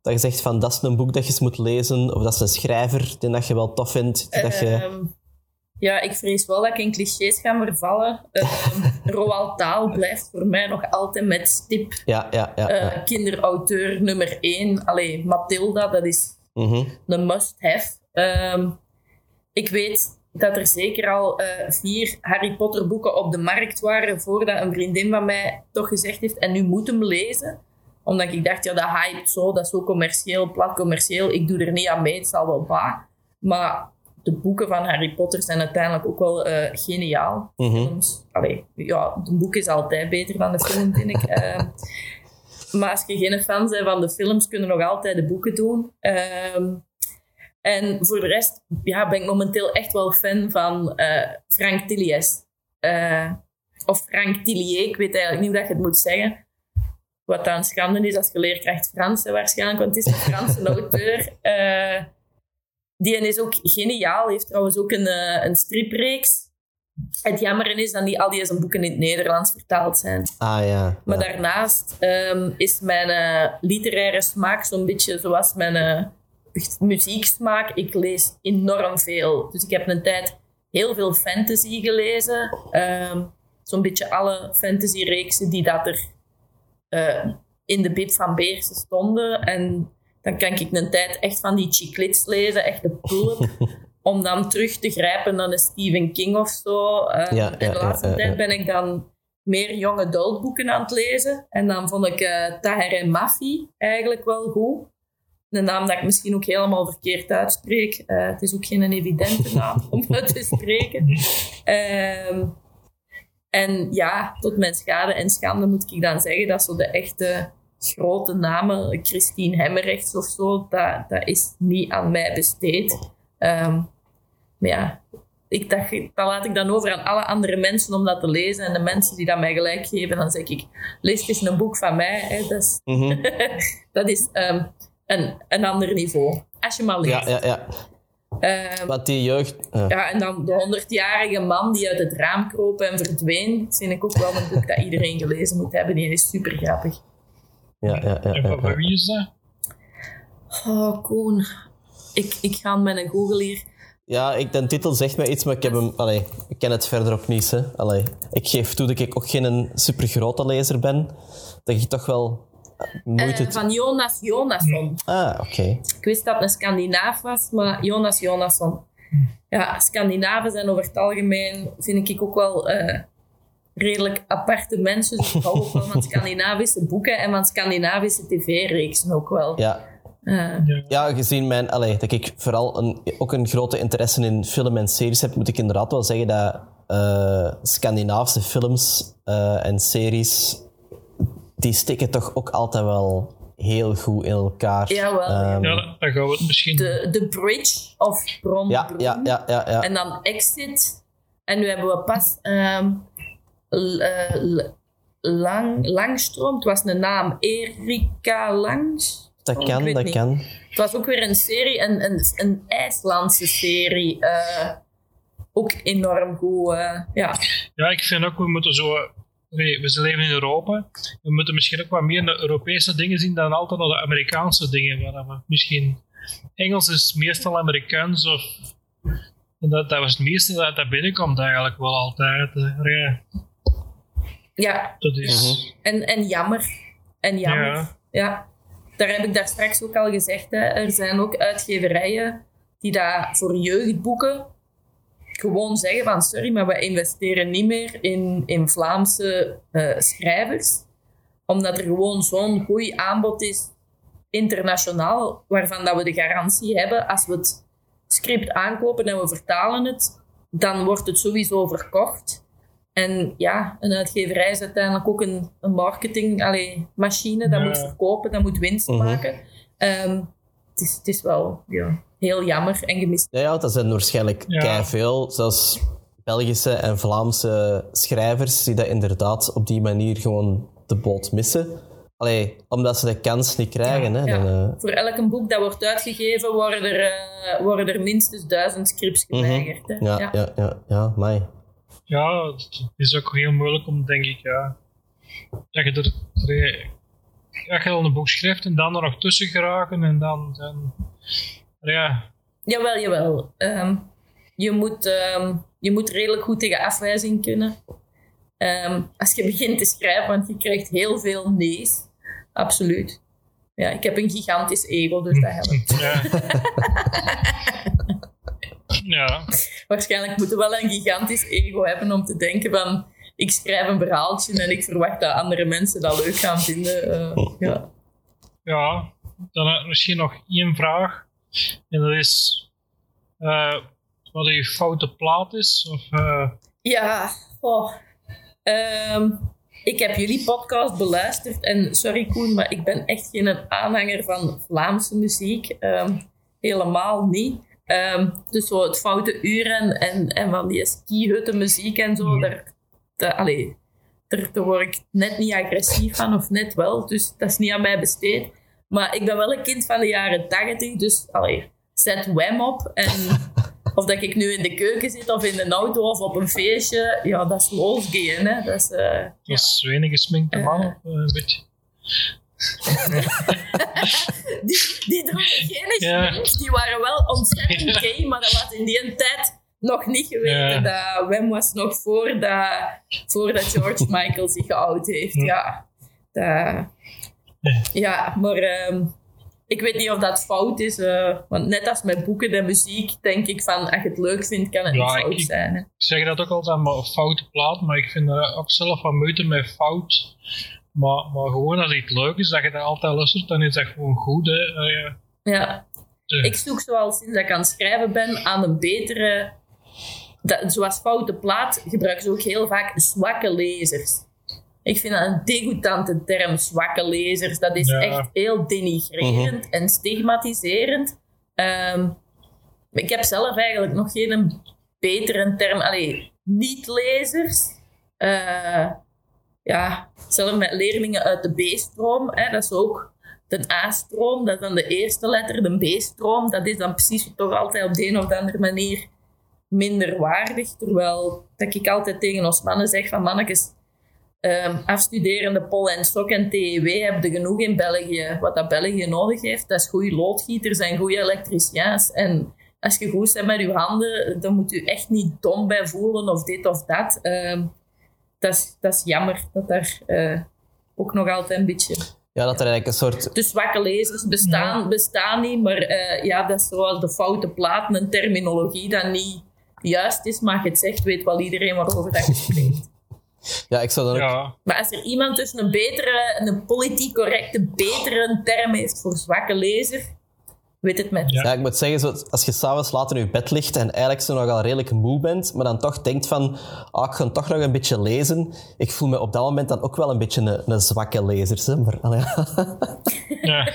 Dat je zegt van, dat is een boek dat je eens moet lezen, of dat is een schrijver die dat je wel tof vindt. Die uh, dat je... Ja, ik vrees wel dat ik in clichés ga vervallen. Uh, Roald Dahl blijft voor mij nog altijd met stip. Ja, ja, ja, ja. Uh, kinderauteur nummer één. Allee, Mathilda, dat is... Mm-hmm. Een must-have. Um, ik weet dat er zeker al uh, vier Harry Potter boeken op de markt waren voordat een vriendin van mij toch gezegd heeft, en nu moet hem lezen. Omdat ik dacht, ja, dat hype zo, dat is zo commercieel, plat commercieel. Ik doe er niet aan mee, het zal wel ba. Maar de boeken van Harry Potter zijn uiteindelijk ook wel uh, geniaal. Mm-hmm. Films, allee, ja, het boek is altijd beter dan de film, vind ik. Uh, Maar als je geen fan bent van de films, kunnen nog altijd de boeken doen. Um, en voor de rest ja, ben ik momenteel echt wel fan van uh, Frank Thilliez. Uh, of Frank Thilliez, ik weet eigenlijk niet hoe dat je het moet zeggen. Wat dan schande is als je leerkracht Frans waarschijnlijk, want het is een Franse auteur. Uh, die is ook geniaal, heeft trouwens ook een, uh, een stripreeks. Het jammer is dat niet al die zijn boeken in het Nederlands vertaald zijn. Ah, ja, maar ja. Daarnaast um, is mijn uh, literaire smaak zo'n beetje zoals mijn uh, muzieksmaak. Ik lees enorm veel. Dus ik heb een tijd heel veel fantasy gelezen. Um, zo'n beetje alle fantasyreeksen die dat er uh, in de Bib van Beersen stonden. En dan kan ik een tijd echt van die chiclets lezen, echt de pulp. Om dan terug te grijpen naar de Stephen King of zo. Uh, ja, ja, en de laatste ja, ja, ja. tijd ben ik dan meer young adult boeken aan het lezen. En dan vond ik uh, Taher El Mafi eigenlijk wel goed. Een naam dat ik misschien ook helemaal verkeerd uitspreek. Uh, het is ook geen evidente naam om uit te spreken. Uh, en ja, tot mijn schade en schande moet ik dan zeggen dat zo de echte grote namen, Christine Hemmerrechts of zo, dat, dat is niet aan mij besteed. Um, Maar ja, ik dacht, dan laat ik dan over aan alle andere mensen om dat te lezen. En de mensen die dat mij gelijk geven, dan zeg ik, lees eens een boek van mij. Hè. Dat is, mm-hmm. dat is um, een, een ander niveau. Als je maar leest. Ja, ja, ja. Um, Wat die jeugd... Ja. ja, en dan de honderdjarige man die uit het raam kroop en verdween. Dat vind ik ook wel een boek dat iedereen gelezen moet hebben. Die is super grappig. Ja, ja, ja, ja, ja. En van wie is dat? Oh, Koen. Ik, ik ga met een Google hier. Ja, ik, de titel zegt mij iets, maar ik, heb hem, allee, ik ken het verder ook niet. Hè. Allee, ik geef toe dat ik ook geen supergrote lezer ben. Dat ik toch wel moeite... Uh, van Jonas Jonasson. Ah, oké. Okay. Ik wist dat het een Scandinaaf was, maar Jonas Jonasson. Ja, Scandinaven zijn over het algemeen, vind ik ook wel... Uh, redelijk aparte mensen. Dus ik hou ook wel van Scandinavische boeken en van Scandinavische tv-reeksen ook wel. Ja, uh. ja gezien mijn... Allee, dat ik vooral een, ook een grote interesse in film en series heb, moet ik inderdaad wel zeggen dat uh, Scandinavische films uh, en series, die stikken toch ook altijd wel heel goed in elkaar. Jawel. Um, ja, dan gaan we het misschien... The, the Bridge of Brom. Ja, ja, ja, ja, ja. En dan Exit. En nu hebben we pas... Um, Lang, Langstroom, het was een naam, Erika Langs. Dat kan, dat niet. kan. Het was ook weer een serie, een, een, een IJslandse serie. Uh, ook enorm goed, uh, ja. Ja, ik vind ook, we moeten zo... Nee, we leven in Europa, we moeten misschien ook wat meer naar Europese dingen zien dan altijd naar de Amerikaanse dingen. Maar misschien... Engels is meestal Amerikaans of... Dat, dat was het meeste dat dat binnenkomt eigenlijk wel altijd. Hè. Ja, dat is... mm-hmm. en, en jammer. En jammer. Ja. ja. Daar heb ik daar straks ook al gezegd. Hè. Er zijn ook uitgeverijen die daar voor jeugdboeken gewoon zeggen van sorry, maar we investeren niet meer in, in Vlaamse uh, schrijvers. Omdat er gewoon zo'n goed aanbod is, internationaal, waarvan dat we de garantie hebben als we het script aankopen en we vertalen het, dan wordt het sowieso verkocht. En ja, een uitgeverij is uiteindelijk ook een, een marketingmachine. Dat ja. moet verkopen, dat moet winst mm-hmm. maken. Um, het, is, het is wel ja. heel jammer en gemist. Ja, ja dat zijn waarschijnlijk ja. keiveel, zelfs Belgische en Vlaamse schrijvers die dat inderdaad op die manier gewoon de boot missen. Allee, omdat ze de kans niet krijgen. Ja, hè, ja. Dan, uh... Voor elk boek dat wordt uitgegeven, worden er, uh, worden er minstens duizend scripts geweigerd. Mm-hmm. Ja, ja, ja, ja, ja, amai. Ja, het is ook heel moeilijk om, denk ik, ja, dat je er, dat je al een boek schrijft en dan er nog tussen geraken en dan, dan ja. Jawel, jawel. Um, je, moet, um, je moet redelijk goed tegen afwijzing kunnen. Um, als je begint te schrijven, want je krijgt heel veel nee's. Absoluut. Ja, ik heb een gigantisch ego, dus dat helpt. Ja. ja. Waarschijnlijk moet je wel een gigantisch ego hebben om te denken van... Ik schrijf een verhaaltje en ik verwacht dat andere mensen dat leuk gaan vinden. Uh, ja. ja, dan misschien nog één vraag. En dat is... Uh, wat je foute plaat is? Of, uh... Ja, oh... Um, ik heb jullie podcast beluisterd en sorry Koen, maar ik ben echt geen aanhanger van Vlaamse muziek. Um, helemaal niet. Um, dus zo het foute uren en, en van die skihutten muziek en zo, daar, daar, allee, daar, daar word ik net niet agressief van of net wel. Dus dat is niet aan mij besteed. Maar ik ben wel een kind van de jaren tachtig, dus allee, zet Wham op en... Of dat ik nu in de keuken zit, of in de auto, of op een feestje. Ja, dat is losgaan, hè. Dat is... Uh, dat is ja. weinig gesminkte man, uh, een beetje. die, die droegen geen ja. schmink, die waren wel ontzettend gay, maar dat was in die tijd nog niet geweten. Ja. Dat Wem was nog voordat, voordat George Michael zich geout heeft, hm. ja. Dat, ja, maar... Um, Ik weet niet of dat fout is, uh, want net als met boeken en muziek denk ik van, als je het leuk vindt, kan het ja, niet fout ik, zijn. Hè? Ik zeg dat ook altijd, maar foute plaat, maar ik vind er ook zelf wat moeite met fout. Maar, maar gewoon als iets leuk is, dat je dat altijd luistert, dan is dat gewoon goed. Hè? Uh, ja, de... ik zoek zoal sinds dat ik aan het schrijven ben, aan een betere... Dat, zoals foute plaat gebruiken ze ook heel vaak zwakke lezers. Ik vind dat een degoutante term, zwakke lezers. Dat is ja. echt heel denigrerend mm-hmm. en stigmatiserend. Um, ik heb zelf eigenlijk nog geen betere term. Allee, niet-lezers. Uh, ja, zelf met leerlingen uit de B-stroom. Hè, dat is ook de A-stroom. Dat is dan de eerste letter, de B-stroom. Dat is dan precies toch altijd op de een of andere manier minder waardig. Terwijl dat ik altijd tegen ons mannen zeg van mannetjes... Um, afstuderende Pol en Sok en T E W hebben er genoeg in België. Wat dat België nodig heeft, dat is goede loodgieters en goede elektriciens en als je goed bent met je handen, dan moet je echt niet dom bij voelen of dit of dat. Uh, dat, is, dat is jammer dat daar uh, ook nog altijd een beetje... Ja, dat er eigenlijk een soort... De zwakke lezers bestaan, ja. bestaan niet, maar uh, ja, dat is zoals de foute plaat, een terminologie dat niet juist is, maar je het zegt, weet wel iedereen waarover dat je spreekt. Ja, ik zou dan ja. ook... Maar als er iemand dus een betere, een politiek correcte, betere term heeft voor zwakke lezer, weet het met. Ja, ja ik moet zeggen, zo, als je s'avonds laat in je bed ligt en eigenlijk zo nogal redelijk moe bent, maar dan toch denkt van, ah, ik ga toch nog een beetje lezen. Ik voel me op dat moment dan ook wel een beetje een, een zwakke lezer. Hè? Maar, ja. Ja.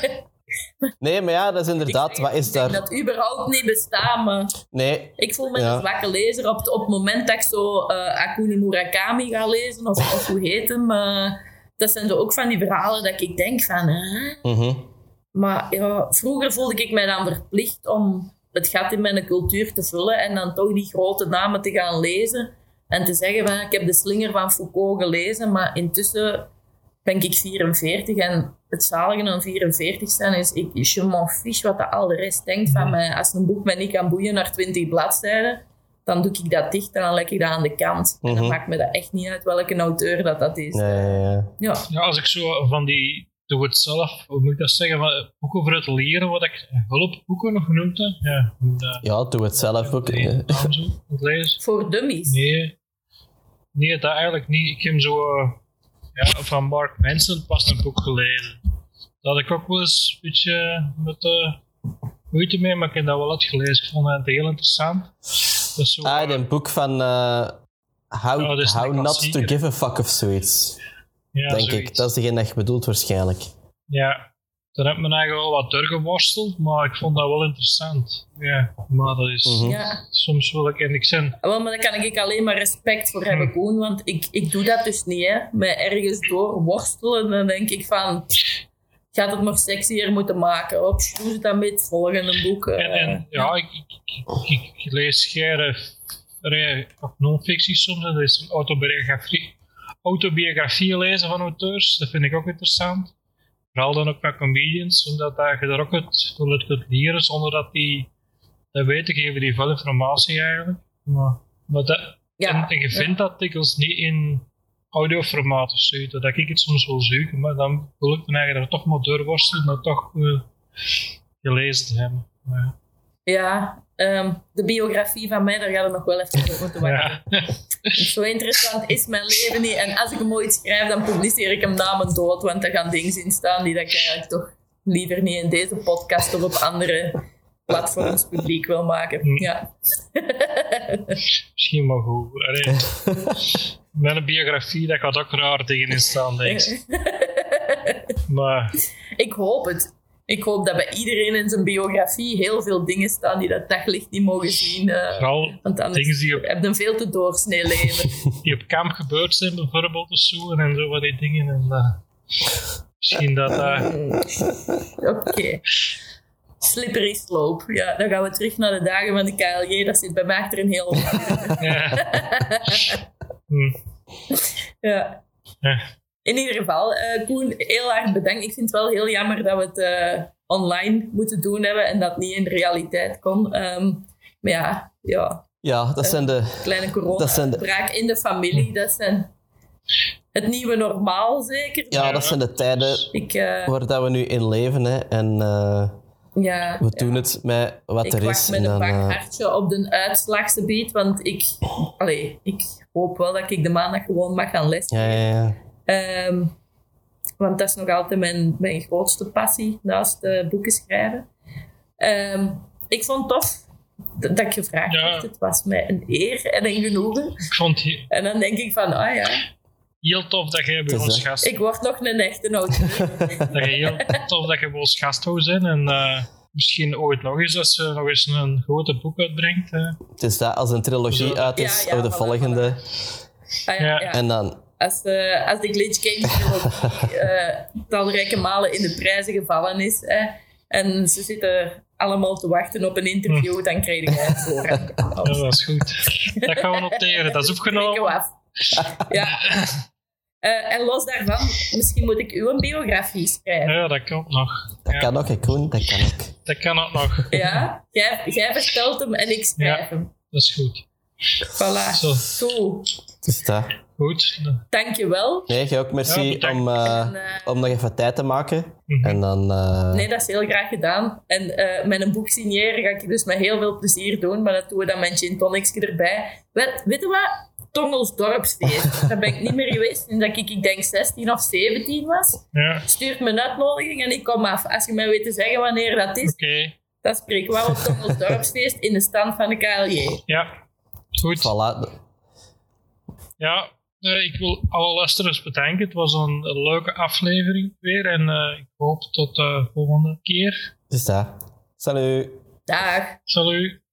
Nee, maar ja, dat is inderdaad... Ik, wat is ik daar... denk dat überhaupt niet bestaan, maar... Nee. Ik voel me ja. een zwakke lezer op, op het moment dat ik zo uh, Hakune Murakami ga lezen, of, of hoe heet hem. Uh, dat zijn zo ook van die verhalen dat ik denk van... Hè? Mm-hmm. Maar ja, vroeger voelde ik mij dan verplicht om het gat in mijn cultuur te vullen en dan toch die grote namen te gaan lezen en te zeggen van, ik heb de slinger van Foucault gelezen, maar intussen ben ik vierenveertig en het zalige aan vierenveertig zijn is, ik, je m'en fiche wat de al de rest denkt van mij. Als een boek mij niet kan boeien naar twintig bladzijden, dan doe ik dat dicht en dan leg ik dat aan de kant. Mm-hmm. En dan maakt me dat echt niet uit welke auteur dat dat is. Nee, ja, ja. Ja. Ja, als ik zo van die... Doe het zelf, hoe moet ik dat zeggen? Ook over het leren, wat ik hulpboeken nog noemde. Ja, de, ja doe het zelf ook. Nee, lezen. Voor dummies? Nee, nee, dat eigenlijk niet. Ik heb zo uh, ja, van Mark Manson pas een boek gelezen. Dat had ik ook wel eens een beetje met uh, moeite mee, maar ik heb dat wel had gelezen. Ik vond het heel interessant. Dat zo, ah, een uh, boek van uh, How, oh, how Not to Give a Fuck of zoiets. Ja, denk zoiets. Ik, dat is degene dat je bedoelt waarschijnlijk. Ja, daar heb ik me eigenlijk al wat doorgeworsteld, maar ik vond dat wel interessant. Ja, maar dat is mm-hmm. ja. soms wil ik er niks in. Wel, maar daar kan ik alleen maar respect voor hebben, Koen, want ik, ik doe dat dus niet, hè. Mij ergens doorworstelen, dan denk ik van, gaat het nog sexier moeten maken, op shoes dan met het volgende boek. Uh, en, en, ja, ik, ik, ik, ik lees scherf non-fictie soms, en dat is een autobiografie. Autobiografieën lezen van auteurs, dat vind ik ook interessant. Vooral dan ook met comedians, omdat je daar ook het, het kunt leren zonder dat die dat weten, geven die veel informatie eigenlijk. Maar, maar dat, ja, en, en je vindt ja. dat dikwijls niet in audioformaat of zoiets, dat ik het soms wil zoeken, maar dan wil ik me eigenlijk toch maar doorworstelen en dat toch uh, gelezen te hebben. Maar, ja, um, de biografie van mij, daar gaat het nog wel even op moeten wachten. Ja. Zo interessant is mijn leven niet. En als ik hem ooit schrijf, dan publiceer ik hem na mijn dood, want daar gaan dingen in staan die dat ik eigenlijk toch liever niet in deze podcast of op andere platforms publiek wil maken. Ja. Misschien maar goed. Allee. Mijn biografie, daar gaat ook raar dingen in staan, denk ik. Maar... Ik hoop het. Ik hoop dat bij iedereen in zijn biografie heel veel dingen staan die dat daglicht niet mogen zien. Uh, Vooral want anders die op, heb je veel te doorsnee leven. Die op kamp gebeurd zijn bijvoorbeeld of zo en zo wat die dingen. En, uh, misschien dat daar... Uh... Oké. Okay. Slippery slope. Ja, dan gaan we terug naar de dagen van de K L J. Dat zit bij mij achter een heel... ja. Hm. Ja. Ja. In ieder geval, uh, Koen, heel erg bedankt. Ik vind het wel heel jammer dat we het uh, online moeten doen hebben en dat niet in de realiteit kon. Um, maar ja, ja. Ja, dat uh, zijn de... Kleine corona-uitbraak de... in de familie, dat zijn het nieuwe normaal zeker. Ja, dat zijn de tijden Ik, uh, waar dat we nu in leven. Hè. En uh, ja, we doen ja. het met wat ik er is. Ik wacht met een pak uh... hartje op de uitslaggebied, want ik, allee, ik hoop wel dat ik de maandag gewoon mag gaan lessen. Ja, ja, ja. Um, want dat is nog altijd mijn, mijn grootste passie, naast uh, boeken schrijven. Um, ik vond het tof dat, dat ik gevraagd ja. werd. Het was mij een eer en een genoegen. Ik vond je... En dan denk ik van, ah ja. Heel tof dat jij bij ons gast... Ik word nog een echte auteur. Dat je heel tof dat je bij ons gast wou zijn. En uh, misschien ooit nog eens, als je nog eens een grote boek uitbrengt. Uh. Het is dat, als een trilogie Zo. uit is, ja, ja, of de voilà, volgende. Voilà. Ah, ja, ja. Ja. En dan... Als, uh, als de Glitch Game-trilogie uh, talrijke malen in de prijzen gevallen is hè, en ze zitten allemaal te wachten op een interview, hm. dan krijg ik het voor. Ja, dat is goed. Dat gaan we noteren, dat is opgenomen. Ja. Uh, en los daarvan, misschien moet ik uw biografie schrijven. Ja, dat komt nog. Dat ja. kan ook, Koen, dat kan ook. Dat kan ook nog. Ja, jij, jij vertelt hem en ik schrijf ja, hem. Dat is goed. Voilà. Zo. Zo. Dus dat. Goed. Dankjewel. Nee, jij ook merci ja, om, uh, en, uh, om nog even tijd te maken. Mm-hmm. En dan, uh... Nee, dat is heel graag gedaan. En uh, met een boek signeren ga ik dus met heel veel plezier doen, maar dat doen we dan met gin tonicsje erbij. Weet, weet je wat? Tongels dorpsfeest. Daar ben ik niet meer geweest sinds ik, ik denk, zestien of zeventien was. Ja. Stuurt me een uitnodiging en ik kom af. Als je mij weet te zeggen wanneer dat is, okay. Dan spreken we op Tongels dorpsfeest in de stand van de K L J. Ja, goed. Voilà. Ja, ik wil alle luisteraars bedanken. Het was een leuke aflevering weer en uh, ik hoop tot de volgende keer. Dus daar. Salut. Dag. Salut.